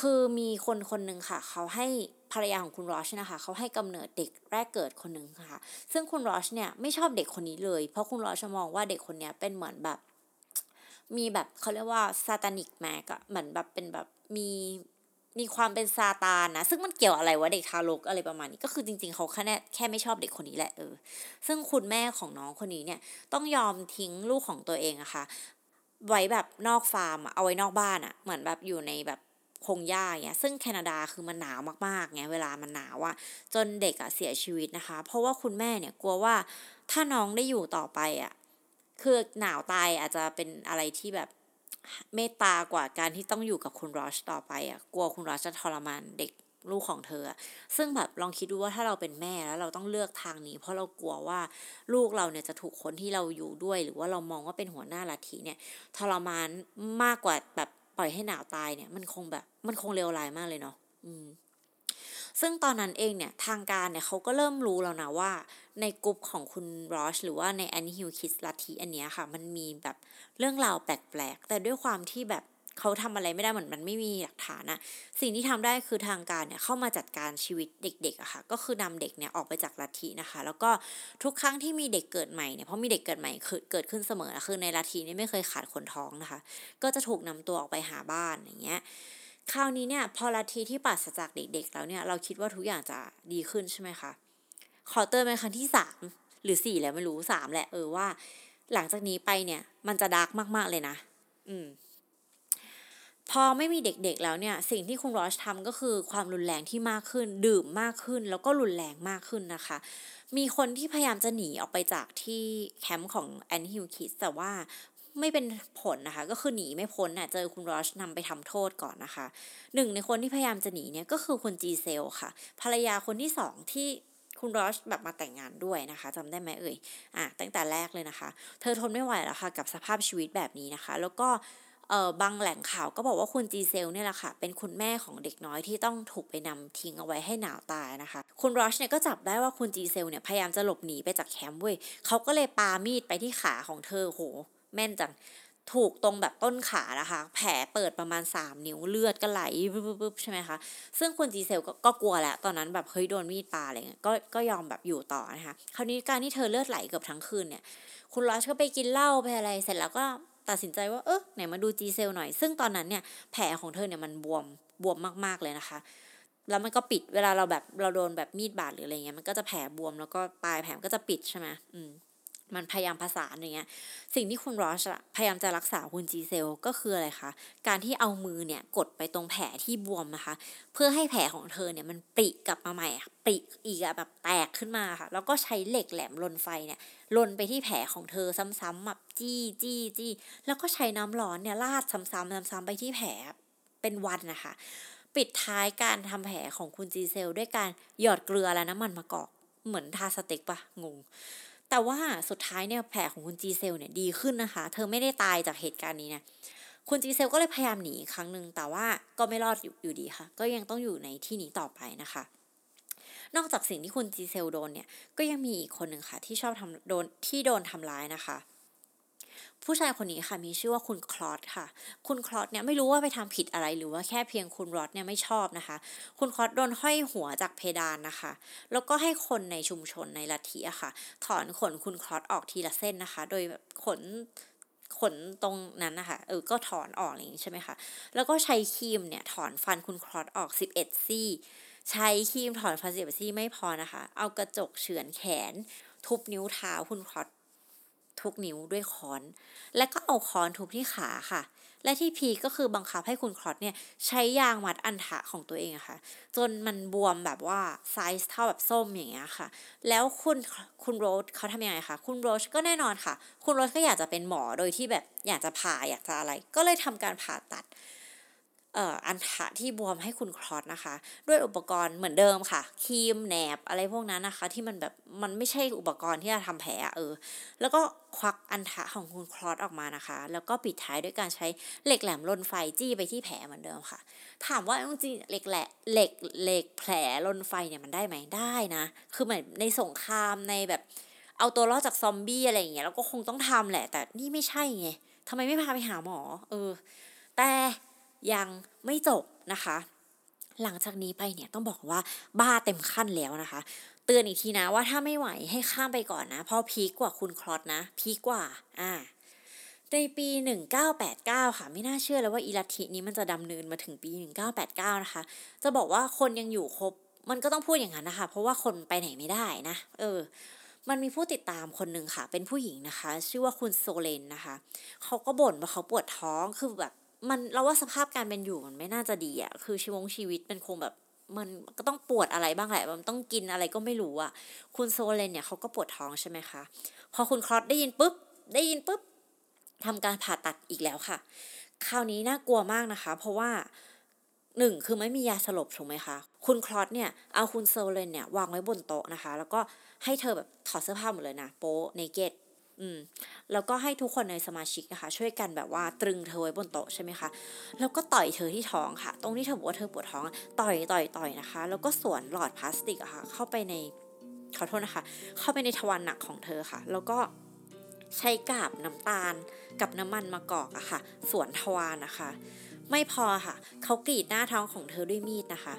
คือมีคนหนึ่งค่ะเขาให้ภรรยาของคุณรอชนะคะเขาให้กำเนิดเด็กแรกเกิดคนหนึ่งค่ะซึ่งคุณรอชเนี่ยไม่ชอบเด็กคนนี้เลยเพราะคุณรอชมองว่าเด็กคนนี้เป็นเหมือนแบบมีแบบเขาเรียกว่าซาตานิกแม็กอะเหมือนแบบเป็นแบบมีความเป็นซาตานนะซึ่งมันเกี่ยวอะไรวะเด็กทารกอะไรประมาณนี้ก็คือจริงๆเขาแค่ไม่ชอบเด็กคนนี้แหละซึ่งคุณแม่ของน้องคนนี้เนี่ยต้องยอมทิ้งลูกของตัวเองอะค่ะไว้แบบนอกฟาร์มเอาไว้นอกบ้านอะเหมือนแบบอยู่ในแบบพงหญ้าเนี่ยซึ่งแคนาดาคือมันหนาวมากๆไงเวลามันหนาวอะจนเด็กอะเสียชีวิตนะคะเพราะว่าคุณแม่เนี่ยกลัวว่าถ้าน้องได้อยู่ต่อไปอะคือหนาวตายอาจจะเป็นอะไรที่แบบเมตตากว่าการที่ต้องอยู่กับคุณรอชต่อไปอะกลัวคุณรอชจะทรมานเด็กลูกของเธอซึ่งแบบลองคิดดูว่าถ้าเราเป็นแม่แล้วเราต้องเลือกทางนี้เพราะเรากลัวว่าลูกเราเนี่ยจะถูกคนที่เราอยู่ด้วยหรือว่าเรามองว่าเป็นหัวหน้าลัทธิเนี่ยทรมานมากกว่าแบบปล่อยให้หนาวตายเนี่ยมันคงเลวร้ายมากเลยเนาะซึ่งตอนนั้นเองเนี่ยทางการเนี่ยเขาก็เริ่มรู้แล้วนะว่าในกลุ่มของคุณรอชหรือว่าใน Ant Hill Kids ลัทธิอันเนี้ยค่ะมันมีแบบเรื่องราวแปลกๆแต่ด้วยความที่แบบเขาทำอะไรไม่ได้เหมือนมันไม่มีหลักฐานอะสิ่งที่ทำได้คือทางการเนี่ยเข้ามาจัดการชีวิตเด็กๆอะค่ะก็คือนำเด็กเนี่ยออกไปจากลัทธินะคะแล้วก็ทุกครั้งที่มีเด็กเกิดใหม่เนี่ยเพราะมีเด็กเกิดใหม่เกิดขึ้นเสมอคือในลัทธินี่ไม่เคยขาดคนท้องนะคะก็จะถูกนำตัวออกไปหาบ้านอย่างเงี้ยคราวนี้เนี่ยพอลัทธิที่ปราศจากเด็กๆแล้วเนี่ยเราคิดว่าทุกอย่างจะดีขึ้นใช่ไหมคะขอเตือนเป็นครั้งที่3หรือ4แล้วไม่รู้3แหละว่าหลังจากนี้ไปเนี่ยมันจะดาร์กมากๆเลยนะพอไม่มีเด็กๆแล้วเนี่ยสิ่งที่คุณรอชทำก็คือความรุนแรงที่มากขึ้นดื่มมากขึ้นแล้วก็รุนแรงมากขึ้นนะคะมีคนที่พยายามจะหนีออกไปจากที่แคมป์ของ Ant Hill Kids แต่ว่าไม่เป็นผลนะคะก็คือหนีไม่พ้นน่ะเจอคุณรอชนำไปทำโทษก่อนนะคะหนึ่งในคนที่พยายามจะหนีเนี่ยก็คือคุณจีเซลค่ะภรรยาคนที่2ที่คุณรอชแบบมาแต่งงานด้วยนะคะจำได้ไหมตั้งแต่แรกเลยนะคะเธอทนไม่ไหวแล้วค่ะกับสภาพชีวิตแบบนี้นะคะแล้วก็ บางแหล่งข่าวก็บอกว่าคุณจีเซลเนี่ยแหละค่ะเป็นคุณแม่ของเด็กน้อยที่ต้องถูกไปนำทิ้งเอาไว้ให้หนาวตายนะคะคุณรอชเนี่ยก็จับได้ว่าคุณจีเซลเนี่ยพยายามจะหลบหนีไปจากแคมป์เว้ยเขาก็เลยปามีดไปที่ขาของเธอโหแม่นจังถูกตรงแบบต้นขานะคะแผลเปิดประมาณ3นิ้วเลือดก็ไหลปึ๊บใช่ไหมคะซึ่งคุณจีเซลก็กลัวแหละตอนนั้นแบบเฮ้ยโดนมีดปาอะไรเงี้ยก็ยอมแบบอยู่ต่อนะคะคราวนี้การที่เธอเลือดไหลเกือบทั้งคืนเนี่ยคุณรอชก็ไปกินเหล้าไปอะไรเสร็จแล้วก็ตัดสินใจว่าไหนมาดูจีเซลหน่อยซึ่งตอนนั้นเนี่ยแผลของเธอเนี่ยมันบวมมากๆเลยนะคะแล้วมันก็ปิดเวลาเราโดนแบบมีดบาดหรืออะไรเงี้ยมันก็จะแผลบวมแล้วก็ปลายแผลก็จะปิดใช่ไหมมันพยายามผสานอย่างเงี้ยสิ่งที่คุณรอชพยายามจะรักษาคุณจีเซลก็คืออะไรคะการที่เอามือเนี่ยกดไปตรงแผลที่บวมนะคะเพื่อให้แผลของเธอเนี่ยมันปริกลับมาใหม่ปริอีกแบบแตกขึ้นมาค่ะแล้วก็ใช้เหล็กแหลมลนไฟเนี่ยลนไปที่แผลของเธอซ้ำๆแบบจี้แล้วก็ใช้น้ำร้อนเนี่ยราดซ้ำๆไปที่แผลเป็นวันนะคะปิดท้ายการทำแผลของคุณจีเซลด้วยการหยอดเกลือและน้ำมันมะกอกเหมือนทาสเต็กปะงงแต่ว่าสุดท้ายเนี่ยแผลของคุณจีเซลเนี่ยดีขึ้นนะคะเธอไม่ได้ตายจากเหตุการณ์นี้นะคุณจีเซลก็เลยพยายามหนีอีกครั้งนึงแต่ว่าก็ไม่รอดอยู่ดีค่ะก็ยังต้องอยู่ในที่นี้ต่อไปนะคะนอกจากสิ่งที่คุณจีเซลโดนเนี่ยก็ยังมีอีกคนนึงค่ะที่ชอบโดนทำร้ายนะคะผู้ชายคนนี้ค่ะมีชื่อว่าคุณคลอดค่ะคุณคลอดเนี่ยไม่รู้ว่าไปทำผิดอะไรหรือว่าแค่เพียงคุณรอดเนี่ยไม่ชอบนะคะคุณคลอดโดนห้อยหัวจากเพดานนะคะแล้วก็ให้คนในชุมชนในลัทธิอะค่ะถอนขนคุณคลอดออกทีละเส้นนะคะโดยแบบขนตรงนั้นนะคะก็ถอนออกอย่างนี้ใช่ไหมคะแล้วก็ใช้ครีมเนี่ยถอนฟันคุณคลอดออก11ซี่ใช้ครีมถอนฟัน11ซี่ไม่พอนะคะเอากระจกเฉือนแขนทุบนิ้วเท้าคุณคลอดทุกนิ้วด้วยค้อนและก็เอาค้อนทุบที่ขาค่ะและที่พีก็คือบังคับให้คุณคลอดเนี่ยใช้ยางมัดอันทะของตัวเองอะค่ะจนมันบวมแบบว่าไซส์เท่าแบบส้มอย่างเงี้ยค่ะแล้วคุณโรชเขาทำยังไงคะคุณโรชก็แน่นอนค่ะคุณโรชก็อยากจะเป็นหมอโดยที่แบบอยากจะผ่าอยากจะอะไรก็เลยทำการผ่าตัดอันทะที่บวมให้คุณคลอดนะคะด้วยอุปกรณ์เหมือนเดิมค่ะครีมแหนบอะไรพวกนั้นนะคะที่มันแบบมันไม่ใช่อุปกรณ์ที่จะทำแผลแล้วก็ควักอันทะของคุณคลอดออกมานะคะแล้วก็ปิดท้ายด้วยการใช้เหล็กแหลมลนไฟจี้ไปที่แผลเหมือนเดิมค่ะถามว่าจริงๆเหล็กแผลลนไฟเนี่ยมันได้ไหมได้นะคือเหมือนในสงครามในแบบเอาตัวรอดจากซอมบี้อะไรอย่างเงี้ยแล้วก็คงต้องทำแหละแต่นี่ไม่ใช่ไงทำไมไม่พาไปหาหมอแต่ยังไม่จบนะคะหลังจากนี้ไปเนี่ยต้องบอกว่าบ้าเต็มขั้นแล้วนะคะเตือนอีกทีนะว่าถ้าไม่ไหวให้ข้ามไปก่อนนะเพราะพีคกว่าคุณคลอดนะพีคกว่าในปี1989ค่ะไม่น่าเชื่อเลยว่าอีลัทธินี้มันจะดำเนินมาถึงปี1989นะคะจะบอกว่าคนยังอยู่ครบมันก็ต้องพูดอย่างนั้นนะคะเพราะว่าคนไปไหนไม่ได้นะมันมีผู้ติดตามคนนึงค่ะเป็นผู้หญิงนะคะชื่อว่าคุณโซเลนนะคะเขาก็บ่นว่าเขาปวดท้องคือแบบมันเราว่าสภาพการเป็นอยู่มันไม่น่าจะดีอะคือชีวิตมันคงแบบมันก็ต้องปวดอะไรบ้างแหละมันต้องกินอะไรก็ไม่รู้อะคุณโซเลนเนี่ยเขาก็ปวดท้องใช่ไหมคะพอคุณคลอดได้ยินปุ๊บทำการผ่าตัดอีกแล้วค่ะคราวนี้น่ากลัวมากนะคะเพราะว่า1คือไม่มียาสลบถูกไหมคะคุณคลอดเนี่ยเอาคุณโซเลนเนี่ยวางไว้บนโต๊ะนะคะแล้วก็ให้เธอแบบถอดเสื้อผ้าหมดเลยนะโป๊เนเกดแล้วก็ให้ทุกคนในสมาชิกนะคะช่วยกันแบบว่าตรึงเธอไว้บนโต๊ะใช่ไหมคะแล้วก็ต่อยเธอที่ท้องค่ะตรงที่เธอบอกว่าเธอปวดท้องต่อยนะคะแล้วก็สวนหลอดพลาสติกอะค่ะเข้าไปในขอโทษนะคะเข้าไปในทวารหนักของเธอค่ะแล้วก็ใช้กาบน้ำตาลกับน้ำมันมะกอกอะค่ะสวนทวารนะคะไม่พอค่ะเขากรีดหน้าท้องของเธอด้วยมีดนะคะ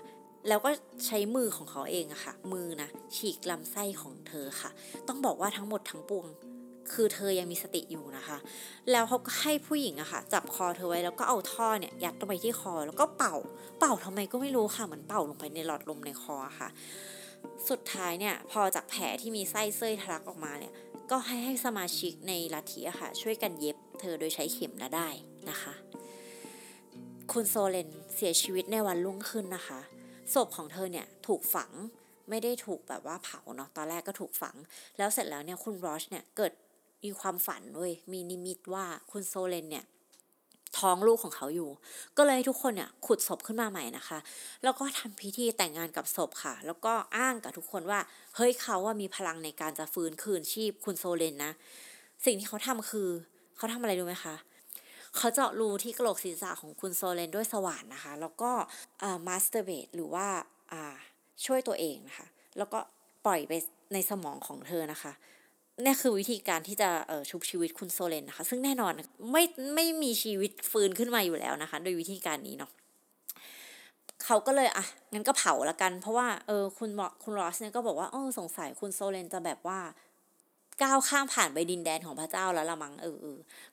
แล้วก็ใช้มือของเขาเองอะค่ะมือนะฉีกลำไส้ของเธอค่ะต้องบอกว่าทั้งหมดทั้งปวงคือเธอยังมีสติอยู่นะคะแล้วเขาก็ให้ผู้หญิงอะค่ะจับคอเธอไว้แล้วก็เอาท่อเนี่ยยัดลงไปที่คอแล้วก็เป่าทำไมก็ไม่รู้ค่ะเหมือนเป่าลงไปในหลอดลมในคอค่ะสุดท้ายเนี่ยพอจากแผลที่มีไส้เส้ยทะลักออกมาเนี่ยก็ให้สมาชิกในลัทธิอะค่ะช่วยกันเย็บเธอโดยใช้เข็มละได้นะคะคุณโซเลนเสียชีวิตในวันรุ่งขึ้นนะคะศพของเธอเนี่ยถูกฝังไม่ได้ถูกแบบว่าเผาเนาะตอนแรกก็ถูกฝังแล้วเสร็จแล้วเนี่ยคุณรอชเนี่ยเกิดมีความฝันด้วยมีนิมิตว่าคุณโซเลนเนี่ยท้องลูกของเขาอยู่ก็เลยทุกคนเนี่ยขุดศพขึ้นมาใหม่นะคะแล้วก็ทำพิธีแต่งงานกับศพค่ะแล้วก็อ้างกับทุกคนว่าเฮ้ยเขาว่ามีพลังในการจะฟื้นคืนชีพคุณโซเลนนะสิ่งที่เขาทำคือเขาทำอะไรรู้ไหมคะ เขาเจาะรูที่กะโหลกศีรษะของคุณโซเลนด้วยสว่านนะคะแล้วก็มาสเตอร์เบตหรือว่าช่วยตัวเองนะคะแล้วก็ปล่อยไปในสมองของเธอนะคะนี่คือวิธีการที่จะชุบชีวิตคุณโซเลนนะคะซึ่งแน่นอนไม่มีชีวิตฟื้นขึ้นมาอยู่แล้วนะคะโดยวิธีการนี้เนาะเขาก็เลยอ่ะงั้นก็เผาละกันเพราะว่าคุณรอสเนี่ยก็บอกว่าสงสัยคุณโซเลนจะแบบว่าก้าวข้ามผ่านไปดินแดนของพระเจ้าแล้วละมั้ง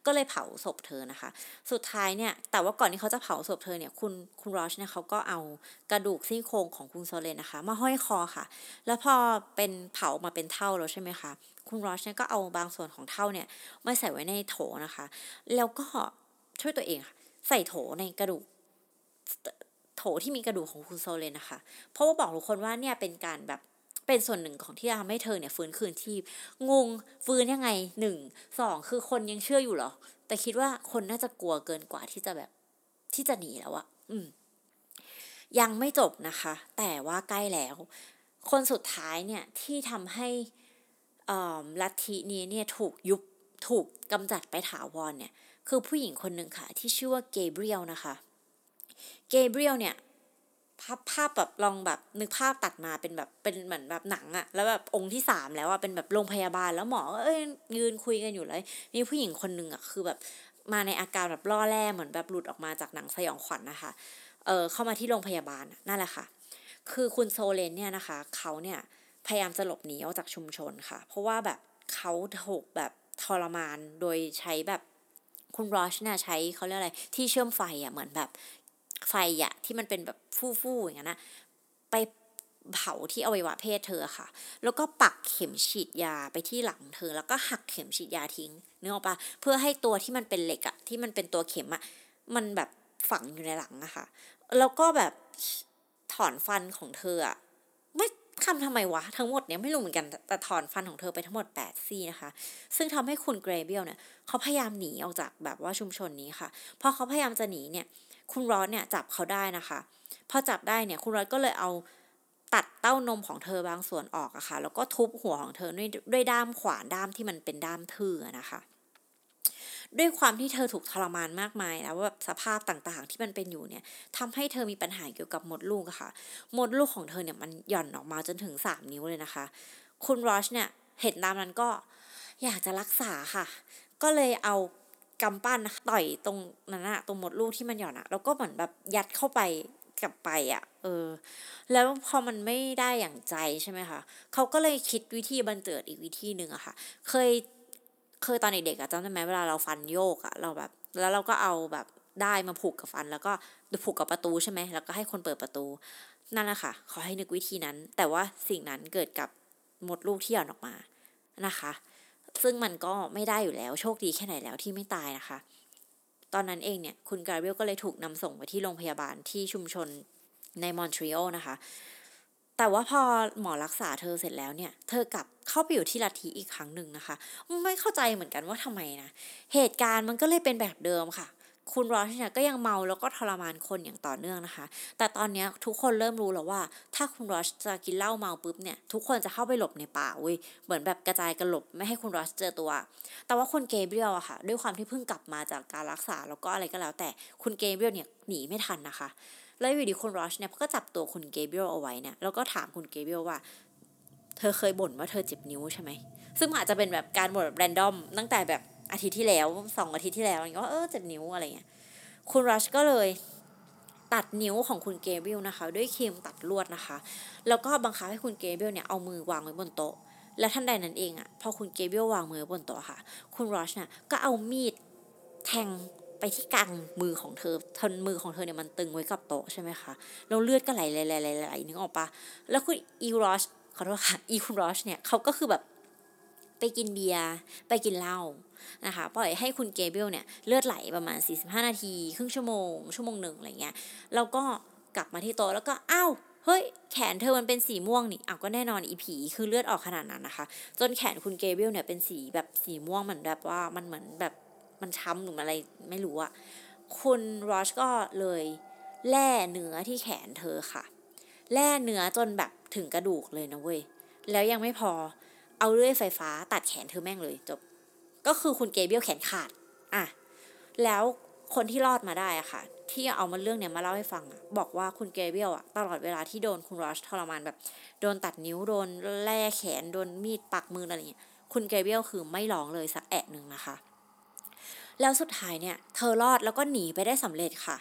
ก็เลยเผาศพเธอนะคะสุดท้ายเนี่ยแต่ว่าก่อนที่เขาจะเผาศพเธอเนี่ยคุณรอชเนี่ยเขาก็เอากระดูกซี่โครงของคุณโซเลนนะคะมาห้อยคอค่ะแล้วพอเป็นเผามาเป็นเท่าแล้วใช่ไหมคะคุณรอชเนี่ยก็เอาบางส่วนของเท่าเนี่ยมาใส่ไว้ในโถนะคะแล้วก็ช่วยตัวเองใส่โถในกระดูกโถที่มีกระดูกของคุณโซเลนนะคะเพราะว่าบอกทุกคนว่าเนี่ยเป็นการแบบเป็นส่วนหนึ่งของที่ทำให้เธอเนี่ยฟื้นคืนชีพงงฟื้นยังไง1 2คือคนยังเชื่ออยู่เหรอแต่คิดว่าคนน่าจะกลัวเกินกว่าที่จะแบบที่จะหนีแล้วอะยังไม่จบนะคะแต่ว่าใกล้แล้วคนสุดท้ายเนี่ยที่ทำให้ลัทธินี้เนี่ยถูกยุบถูกกำจัดไปถาวรเนี่ยคือผู้หญิงคนหนึ่งค่ะที่ชื่อว่าเกเบรียลนะคะเกเบรียลเนี่ยภาพแบบลองแบบนึกภาพตัดมาเป็นแบบเป็นเหมือนแบบหนังอะแล้วแบบองค์ที่3แล้วอะเป็นแบบโรงพยาบาลแล้วหมอยืนคุยกันอยู่เลยมีผู้หญิงคนนึงอะคือแบบมาในอาการแบบล่อแล่เหมือนแบบหลุดออกมาจากหนังสยองขวัญ นะคะเข้ามาที่โรงพยาบาลนั่นแหละค่ะคือคุณโซเลนเนี่ยนะคะเขาเนี่ยพยายามจะหลบหนีออกจากชุมชนค่ะเพราะว่าแบบเขาถูกแบบทรมานโดยใช้แบบคุณรอชเนี่ยใช้เขาเรียกอะไรที่เชื่อมไฟอะเหมือนแบบไฟอะที่มันเป็นแบบฟู่ๆอย่างนั้นนะไปเผาที่อวัยวะเพศเธอค่ะแล้วก็ปักเข็มฉีดยาไปที่หลังเธอแล้วก็หักเข็มฉีดยาทิ้งนึกออกปะเพื่อให้ตัวที่มันเป็นเหล็กอะที่มันเป็นตัวเข็มอะมันแบบฝังอยู่ในหลังอะค่ะแล้วก็แบบถอนฟันของเธออะไม่ทำไมวะทั้งหมดเนี่ยไม่รู้เหมือนกันแต่ถอนฟันของเธอไปทั้งหมด8ซี่นะคะซึ่งทำให้คุณเกรเบียลเนี่ยเขาพยายามหนีออกจากแบบว่าชุมชนนี้ค่ะพอเขาพยายามจะหนีเนี่ยคุณรอดเนี่ยจับเขาได้นะคะพอจับได้เนี่ยคุณรอดก็เลยเอาตัดเต้านมของเธอบางส่วนออกอะค่ะแล้วก็ทุบหัวของเธอด้วยด้ามขวานด้ามที่มันเป็นด้ามทื่อนะคะด้วยความที่เธอถูกทรมานมากมายแล้วแบบสภาพต่างๆที่มันเป็นอยู่เนี่ยทำให้เธอมีปัญหาเกี่ยวกับมดลูกอะค่ะมดลูกของเธอเนี่ยมันหย่อนออกมาจนถึง3นิ้วเลยนะคะคุณรอดเนี่ยเห็นตามนั้นก็อยากจะรักษาค่ะก็เลยเอากำปั้นนะคะต่อยตรงนั้นอะตรงมดลูกที่มันหย่อนอะแล้วก็เหมือนแบบยัดเข้าไปกลับไปอะแล้วพอมันไม่ได้อย่างใจใช่ไหมคะเขาก็เลยคิดวิธีบันเจิดอีกวิธีนึงอะค่ะเคยตอนเด็กๆอะจำได้ไหมเวลาเราฟันโยกอะเราแบบแล้วเราก็เอาแบบได้มาผูกกับฟันแล้วก็ผูกกับประตูใช่ไหมแล้วก็ให้คนเปิดประตูนั่นแหละค่ะขอให้นึกวิธีนั้นแต่ว่าสิ่งนั้นเกิดกับมดลูกที่หย่อนออกมานะคะซึ่งมันก็ไม่ได้อยู่แล้วโชคดีแค่ไหนแล้วที่ไม่ตายนะคะตอนนั้นเองเนี่ยคุณกาเบรียลก็เลยถูกนำส่งไปที่โรงพยาบาลที่ชุมชนในมอนทรีออลนะคะแต่ว่าพอหมอรักษาเธอเสร็จแล้วเนี่ยเธอกลับเข้าไปอยู่ที่ลัทธิอีกครั้งหนึ่งนะคะไม่เข้าใจเหมือนกันว่าทำไมนะเหตุการณ์มันก็เลยเป็นแบบเดิมค่ะคุณรอชเนี่ยก็ยังเมาแล้วก็ทรมานคนอย่างต่อเนื่องนะคะแต่ตอนนี้ทุกคนเริ่มรู้แล้วว่าถ้าคุณรอชจะกินเหล้าเมาปุ๊บเนี่ยทุกคนจะเข้าไปหลบในป่าเว้ยเหมือนแบบกระจายกันหลบไม่ให้คุณรอชเจอตัวแต่ว่าคุณเกเบรียลอะค่ะด้วยความที่เพิ่งกลับมาจากการรักษาแล้วก็อะไรก็แล้วแต่คุณเกเบรียลเนี่ยหนีไม่ทันนะคะแล้วอยู่ดีคุณรอชเนี่ยก็จับตัวคุณเกเบรียลเอาไว้เนี่ยแล้วก็ถามคุณเกเบรียลว่าเธอเคยบ่นว่าเธอเจ็บนิ้วใช่ไหมซึ่งอาจจะเป็นแบบการบ่นแบบแรนดอมตั้งแต่แบบอาทิตย์ที่แล้ว2อาทิตย์ที่แล้วอย่างเงี้ยว่าเจ็บนิ้วอะไรเงี้ยคุณรัชก็เลยตัดนิ้วของคุณเกเบรียลนะคะด้วยครีมตัดลวดนะคะแล้วก็บังคับให้คุณเกเบรียลเนี่ยเอามือวางไว้บนโต๊ะและทันใดนั้นเองอ่ะพอคุณเกเบรียลวางมือบนโต๊ะค่ะคุณรัชน่ะก็เอามีดแทงไปที่กลางมือของเธอทนมือของเธอเนี่ยมันตึงไว้กับโต๊ะใช่ไหมคะแล้วเลือดก็ไหลๆๆๆนึกออกปะแล้วคุณอีรัชขอโทษค่ะอีคุณรัชเนี่ยเขาก็คือแบบไปกินเบียร์ไปกินเหล้านะคะปล่อยให้คุณเกเบรียลเนี่ยเลือดไหลประมาณ45นาทีครึ่งชั่วโมง1อะไรเงี้ยแล้วก็กลับมาที่โต๊ะแล้วก็อ้าวเฮ้ยแขนเธอมันเป็นสีม่วงนี่อ้าวก็แน่นอนอีผีคือเลือดออกขนาดนั้นนะคะจนแขนคุณเกเบรียลเนี่ยเป็นสีแบบสีม่วงเหมือนแบบว่ามันเหมือนแบบมันช้ำหรืออะไรไม่รู้อะคุณรอชก็เลยแล่เนื้อที่แขนเธอค่ะแล่เนื้อจนแบบถึงกระดูกเลยนะเว้ยแล้วยังไม่พอเอาเลื่อยไฟฟ้าตัดแขนเธอแม่งเลยจบก็คือคุณเกเบรียลแขนขาดอ่ะแล้ว คนที่รอดมาได้อะค่ะที่เอามาเรื่องเนี่ยมาเล่าให้ฟังบอกว่าคุณเกเบรียลอะตลอดเวลาที่โดนคุณรอชทรมานแบบโดนตัดนิ้วโดนแล่แขนโดนมีดปักมืออะไรอย่างเงี้ยคุณเกเบรียลคือไม่ร้องเลยสักแอะนึงนะคะแล้วสุดท้ายเนี่ยเธอรอดแล้วก็หนีไปได้สำเร็จค่ะ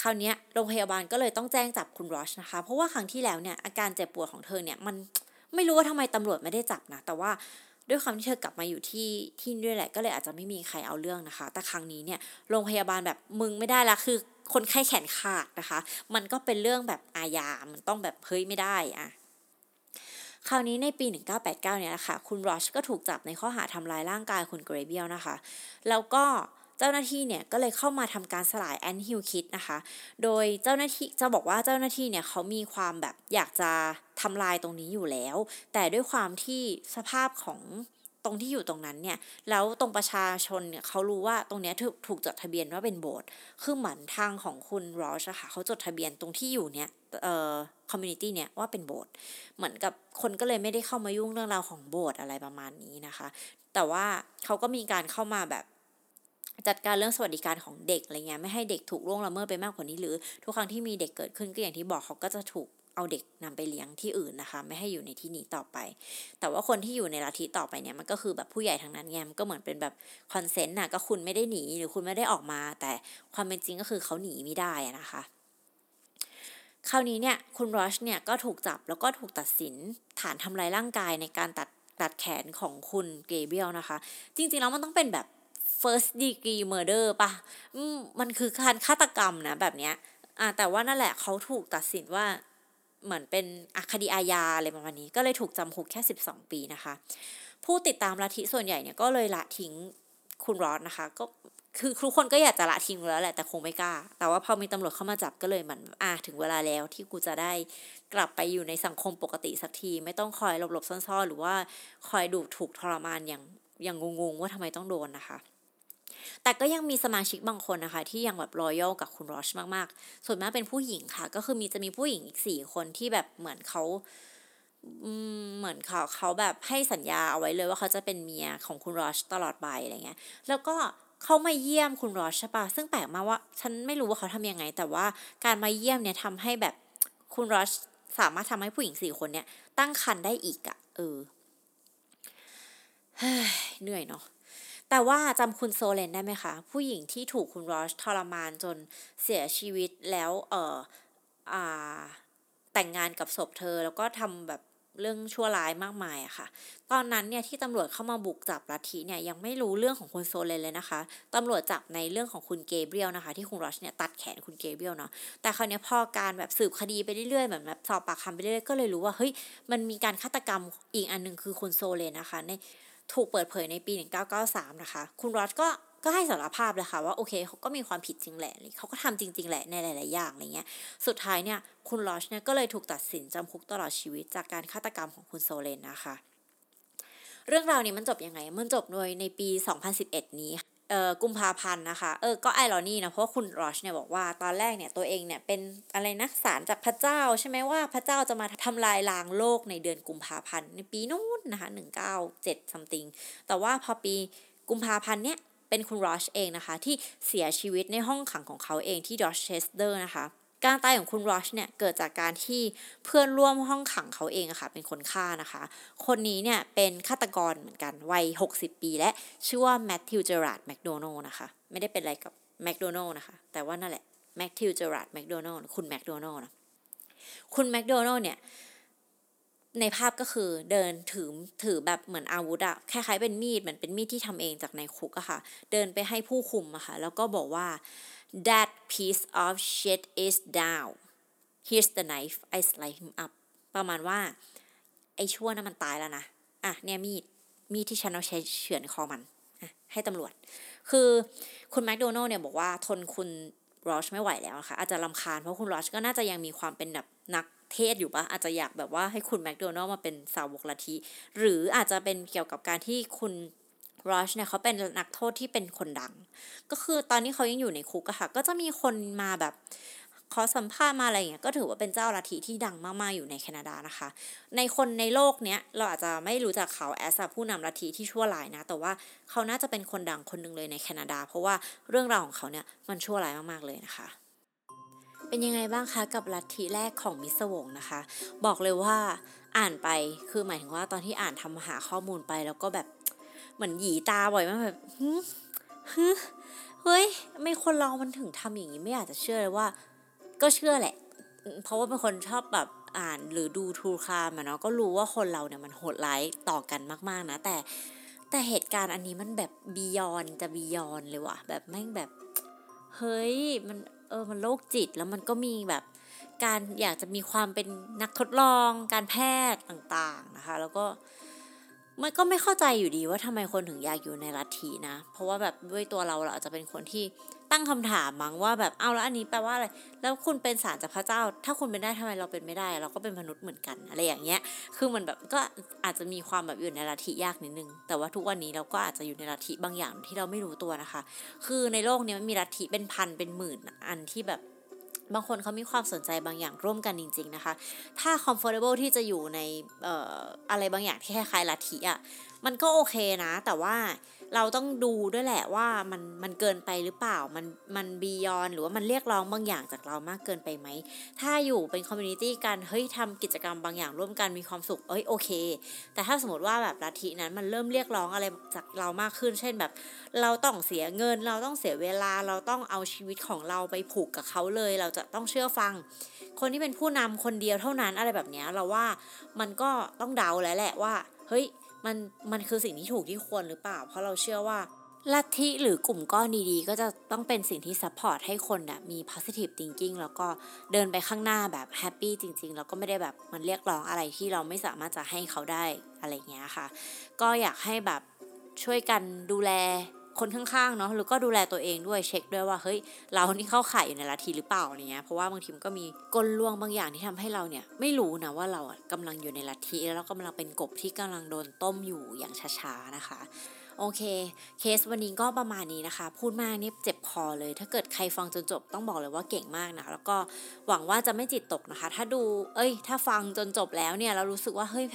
คราวนี้โรงพยาบาลก็เลยต้องแจ้งจับคุณรอชนะคะเพราะว่าครั้งที่แล้วเนี่ยอาการเจ็บปวดของเธอเนี่ยมันไม่รู้ว่าทำไมตำรวจไม่ได้จับนะแต่ว่าด้วยความที่เธอกลับมาอยู่ที่นี่ด้วยแหละก็เลยอาจจะไม่มีใครเอาเรื่องนะคะแต่ครั้งนี้เนี่ยโรงพยาบาลแบบมึงไม่ได้ละคือคนไข้แขนขาดนะคะมันก็เป็นเรื่องแบบอาญามันต้องแบบเฮ้ยไม่ได้อะคราวนี้ในปี1989เนี่ยนะคะคุณรอชก็ถูกจับในข้อหาทำลายร่างกายคุณเกรเบียลนะคะแล้วก็เจ้าหน้าที่เนี่ยก็เลยเข้ามาทำการสลายแอนท์ฮิลคิดนะคะโดยเจ้าหน้าที่จะบอกว่าเจ้าหน้าที่เนี่ยเขามีความแบบอยากจะทำลายตรงนี้อยู่แล้วแต่ด้วยความที่สภาพของตรงที่อยู่ตรงนั้นเนี่ยแล้วตรงประชาชนเนี่ยเขารู้ว่าตรงเนี้ยถูกจดทะเบียนว่าเป็นโบสถ์คือเหมือนทางของคุณรอชค่ะเขาจดทะเบียนตรงที่อยู่เนี่ยคอมมูนิตี้เนี่ยว่าเป็นโบสถ์เหมือนกับคนก็เลยไม่ได้เข้ามายุ่งเรื่องราวของโบสถ์อะไรประมาณนี้นะคะแต่ว่าเขาก็มีการเข้ามาแบบจัดการเรื่องสวัสดิการของเด็กอะไรเงี้ยไม่ให้เด็กถูกล่วงละเมิดไปมากกว่านี้หรือทุกครั้งที่มีเด็กเกิดขึ้นก็อย่างที่บอกเขาก็จะถูกเอาเด็กนำไปเลี้ยงที่อื่นนะคะไม่ให้อยู่ในที่นี้ต่อไปแต่ว่าคนที่อยู่ในลัทธิต่อไปเนี่ยมันก็คือแบบผู้ใหญ่ทางนั้นไงมันก็เหมือนเป็นแบบคอนเซนต์น่ะก็คุณไม่ได้หนีหรือคุณไม่ได้ออกมาแต่ความเป็นจริงก็คือเขาหนีไม่ได้นะคะคราวนี้เนี่ยคุณรอชเนี่ยก็ถูกจับแล้วก็ถูกตัดสินฐานทำลายร่างกายในการตัดแขนของคุณเกเบรียลนะคะจริงๆแล้วมันต้องเป็นแบบfirst degree murder ป่ะมันคือการฆาตกรรมนะแบบเนี้ยแต่ว่านั่นแหละเขาถูกตัดสินว่าเหมือนเป็นคดีอาญาอะไรประมาณนี้ก็เลยถูกจำคุกแค่12ปีนะคะผู้ติดตามลัทธิส่วนใหญ่เนี่ยก็เลยละทิ้งคุณรอชนะคะก็คือทุกคนก็อยากจะละทิ้งแล้วแหละแต่คงไม่กล้าแต่ว่าพอมีตำรวจเข้ามาจับก็เลยเหมือนถึงเวลาแล้วที่กูจะได้กลับไปอยู่ในสังคมปกติสักทีไม่ต้องคอยหลบๆซ่อนๆหรือว่าคอยดูถูกทรมานอย่างงงๆว่าทำไมต้องโดนนะคะแต่ก็ยังมีสมาชิกบางคนนะคะที่ยังแบบรอยัลกับคุณรอชมากๆส่วนมากเป็นผู้หญิงค่ะก็คือจะมีผู้หญิงอีก4คนที่แบบเหมือนเขาแบบให้สัญญาเอาไว้เลยว่าเขาจะเป็นเมียของคุณรอชตลอดไปอะไรเงี้ยแล้วก็เขามาเยี่ยมคุณรอชใช่ปะซึ่งแปลกมากว่าฉันไม่รู้ว่าเขาทำยังไงแต่ว่าการมาเยี่ยมเนี่ยทำให้แบบคุณรอชสามารถทำให้ผู้หญิง4คนเนี่ยตั้งครรภ์ได้อีกอะเหนื่อยเนาะแต่ว่าจำคุณโซเลนได้ไหมคะผู้หญิงที่ถูกคุณรอชทรมานจนเสียชีวิตแล้วแต่งงานกับศพเธอแล้วก็ทำแบบเรื่องชั่วร้ายมากมายอะค่ะตอนนั้นเนี่ยที่ตำรวจเข้ามาบุกจับลัทธิเนี่ยยังไม่รู้เรื่องของคุณโซเลนเลยนะคะตำรวจจับในเรื่องของคุณเกเบรียลนะคะที่คุณรอชเนี่ยตัดแขนคุณเกเบรียลเนาะแต่คราวนี้พอการแบบสืบคดีไปเรื่อยๆเหมือนแบบสอบปากคำไปเรื่อยๆก็เลยรู้ว่าเฮ้ยมันมีการฆาตกรรมอีกอันนึงคือคุณโซเลนนะคะในถูกเปิดเผยในปี1993นะคะคุณรอชก็ให้สารภาพเลยค่ะว่าโอเคเขาก็มีความผิดจริงแหละเขาก็ทำจริงๆแหละในหลายๆอย่างอะไรเงี้ยสุดท้ายเนี่ยคุณรอชเนี่ยก็เลยถูกตัดสินจำคุกตลอดชีวิตจากการฆาตกรรมของคุณโซเลนนะคะเรื่องราวนี้มันจบยังไงมันจบโดยในปี2011นี้กุมภาพันธ์นะคะก็ไอรอนี่นะเพราะคุณรอชเนี่ยบอกว่าตอนแรกเนี่ยตัวเองเนี่ยเป็นอะไรนะสารจากพระเจ้าใช่ไหมว่าพระเจ้าจะมาทำลายล้างโลกในเดือนกุมภาพันธ์ในปีนู้นนะคะ197 something แต่ว่าพอปีกุมภาพันธ์เนี่ยเป็นคุณรอชเองนะคะที่เสียชีวิตในห้องขังของเขาเองที่ดอชเชสเตอร์นะคะการตายของคุณรอชเนี่ยเกิดจากการที่เพื่อนร่วมห้องขังเขาเองอะค่ะเป็นคนฆ่านะคะคนนี้เนี่ยเป็นฆาตกรเหมือนกันวัย60ปีและชื่อว่าแมทธิวเจอราร์ดแมคโดนัลด์นะคะไม่ได้เป็นอะไรกับแมคโดนัลด์นะคะแต่ว่านั่นแหละแมทธิวเจอราร์ดแมคโดนัลด์คุณแมคโดนัลด์นะคุณแมคโดนัลด์เนี่ยในภาพก็คือเดินถือแบบเหมือนอาวุธอะคล้ายๆเป็นมีดเหมือนเป็นมีดที่ทำเองจากในคุกอะค่ะเดินไปให้ผู้คุมอะค่ะแล้วก็บอกว่าThat piece of shit is down. Here's the knife. I slice him up. ประมาณว่าไอ้ชั่วน่ะมันตายแล้วนะเนี่ยมีดที่ฉันเอาใช้เฉือนคอมันให้ตำรวจคือคุณแมคโดนัลด์เนี่ยบอกว่าทนคุณรอชไม่ไหวแล้วค่ะอาจจะรำคาญเพราะคุณรอชก็น่าจะยังมีความเป็นแบบนักเทศอยู่ป่ะอาจจะอยากแบบว่าให้คุณแมคโดนัลด์มาเป็นสาวกลัทธิหรืออาจจะเป็นเกี่ยวกับการที่คุณรอชเนี่ยเขาเป็นนักโทษที่เป็นคนดังก็คือตอนนี้เขายังอยู่ในคุกอะค่ะก็จะมีคนมาแบบ อสัมภาษณ์มาอะไรอย่างเงี้ยก็ถือว่าเป็นเจ้าลัทธิที่ดังมากๆอยู่ในแคนาดานะคะในคนในโลกเนี้ยเราอาจจะไม่รู้จักเขาแอสผู้นำลัทธิที่ชั่วร้ายนะแต่ว่าเขาน่าจะเป็นคนดังคนหนึ่งเลยในแคนาดาเพราะว่าเรื่องราวของเขาเนี่ยมันชั่วร้ายมากๆเลยนะคะเป็นยังไงบ้างคะกับลัทธิแรกของมิสวงนะคะบอกเลยว่าอ่านไปคือหมายถึงว่าตอนที่อ่านทำหาข้อมูลไปแล้วก็แบบเหมือนหยีตาบ่อยมากแบบเฮ้ยไม่คนเรามันถึงทำอย่างนี้ไม่อยากจะเชื่อเลยว่าก็เชื่อแหละเพราะว่าเป็นคนชอบแบบอ่านหรือดูทูคามาเนาะก็รู้ว่าคนเราเนี่ยมันโหดร้ายต่อกันมากๆนะแต่เหตุการณ์อันนี้มันแบบบียอนจะบียอนเลยว่ะแบบแม่งแบบเฮ้ยมันมันโรคจิตแล้วมันก็มีแบบการอยากจะมีความเป็นนักทดลองการแพทย์ต่างๆนะคะแล้วก็มันก็ไม่เข้าใจอยู่ดีว่าทำไมคนถึงอยากอยู่ในลัทธินะเพราะว่าแบบด้วยตัวเราอาจจะเป็นคนที่ตั้งคำถามมั้งว่าแบบเอาแล้วอันนี้แปลว่าอะไรแล้วคุณเป็นศาลจากพระเจ้าถ้าคุณเป็นได้ทำไมเราเป็นไม่ได้เราก็เป็นมนุษย์เหมือนกันอะไรอย่างเงี้ยคือมันแบบก็อาจจะมีความแบบอยู่ในลัทธิยากนิดนึงแต่ว่าทุกวันนี้เราก็อาจจะอยู่ในลัทธิบางอย่างที่เราไม่รู้ตัวนะคะคือในโลกนี้มันมีลัทธิเป็นพันเป็นหมื่นอันที่แบบบางคนเขามีความสนใจบางอย่างร่วมกันจริงๆนะคะถ้า comfortable ที่จะอยู่ในอะไรบางอย่างที่คล้ายๆลัทธิอ่ะมันก็โอเคนะแต่ว่าเราต้องดูด้วยแหละว่ามันเกินไปหรือเปล่ามัน beyond หรือว่ามันเรียกร้องบางอย่างจากเรามากเกินไปไหมถ้าอยู่เป็น community กันเฮ้ยทำกิจกรรมบางอย่างร่วมกันมีความสุขเอ้ยโอเคแต่ถ้าสมมติว่าแบบลัทธินั้นมันเริ่มเรียกร้องอะไรจากเรามากขึ้นเช่นแบบเราต้องเสียเงินเราต้องเสียเวลาเราต้องเอาชีวิตของเราไปผูกกับเขาเลยเราจะต้องเชื่อฟังคนที่เป็นผู้นำคนเดียวเท่านั้นอะไรแบบนี้เราว่ามันก็ต้องเดาแล้วแหละว่าเฮ้ยมันคือสิ่งที่ถูกที่ควรหรือเปล่าเพราะเราเชื่อว่าลัทธิหรือกลุ่มก้อนดีๆก็จะต้องเป็นสิ่งที่ซัพพอร์ตให้คนน่ะมี positive thinking แล้วก็เดินไปข้างหน้าแบบแฮปปี้จริงๆแล้วก็ไม่ได้แบบมันเรียกร้องอะไรที่เราไม่สามารถจะให้เขาได้อะไรเงี้ยค่ะก็อยากให้แบบช่วยกันดูแลคนข้างๆเนาะหรือก็ดูแลตัวเองด้วยเช็คด้วยว่าเฮ้ยเรานี่เข้าข่ายอยู่ในลัทธิหรือเปล่าอะไรเงี้ยเพราะว่าบางทีมันก็มีกลลวงบางอย่างที่ทำให้เราเนี่ยไม่รู้นะว่าเรากำลังอยู่ในลัทธิแล้วเรากำลังเป็นกบที่กำลังโดนต้มอยู่อย่างช้าๆนะคะโอเคเคสวันนี้ก็ประมาณนี้นะคะพูดมากนี่เจ็บคอเลยถ้าเกิดใครฟังจนจบต้องบอกเลยว่าเก่งมากนะแล้วก็หวังว่าจะไม่จิตตกนะคะถ้าดูถ้าฟังจนจบแล้วเนี่ยเรารู้สึกว่าเฮ้ย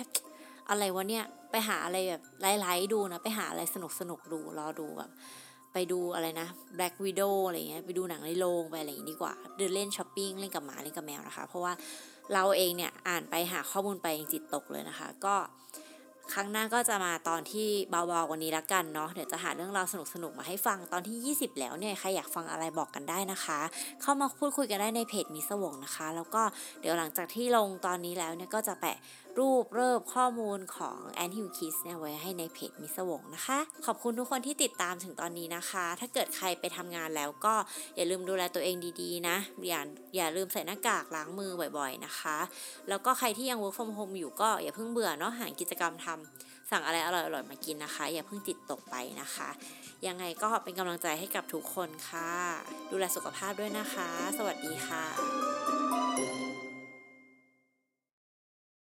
อะไรวะเนี่ยไปหาอะไรแบบไลฟ์ดูนะไปหาอะไรสนุกๆดูรอดูแบบไปดูอะไรนะ Black Widow อะไรเงี้ยไปดูหนังในโรงไปอะไรอย่างนี้ดีกว่าเดินเล่นช้อปปิ้งเล่นกับหมาเล่นกับแมวนะคะเพราะว่าเราเองเนี่ยอ่านไปหาข้อมูลไปยังจิตตกเลยนะคะก็ครั้งหน้าก็จะมาตอนที่เบาๆกว่านี้ละกันเนาะเดี๋ยวจะหาเรื่องราวสนุกๆมาให้ฟังตอนที่20แล้วเนี่ยใครอยากฟังอะไรบอกกันได้นะคะเข้ามาพูดคุยกันได้ในเพจมิสวงนะคะแล้วก็เดี๋ยวหลังจากที่ลงตอนนี้แล้วเนี่ยก็จะแปะรูปเริ่มข้อมูลของ Ant Hill Kids เนี่ยไว้ให้ในเพจมิสวงนะคะขอบคุณทุกคนที่ติดตามถึงตอนนี้นะคะถ้าเกิดใครไปทำงานแล้วก็อย่าลืมดูแลตัวเองดีๆนะอย่าลืมใส่หน้ากากล้างมือบ่อยๆนะคะแล้วก็ใครที่ยัง work from home อยู่ก็อย่าเพิ่งเบื่อเนาะหากิจกรรมทำสั่งอะไรอร่อยๆมากินนะคะอย่าเพิ่งจิตตกไปนะคะยังไงก็เป็นกำลังใจให้กับทุกคนค่ะดูแลสุขภาพด้วยนะคะสวัสดีค่ะ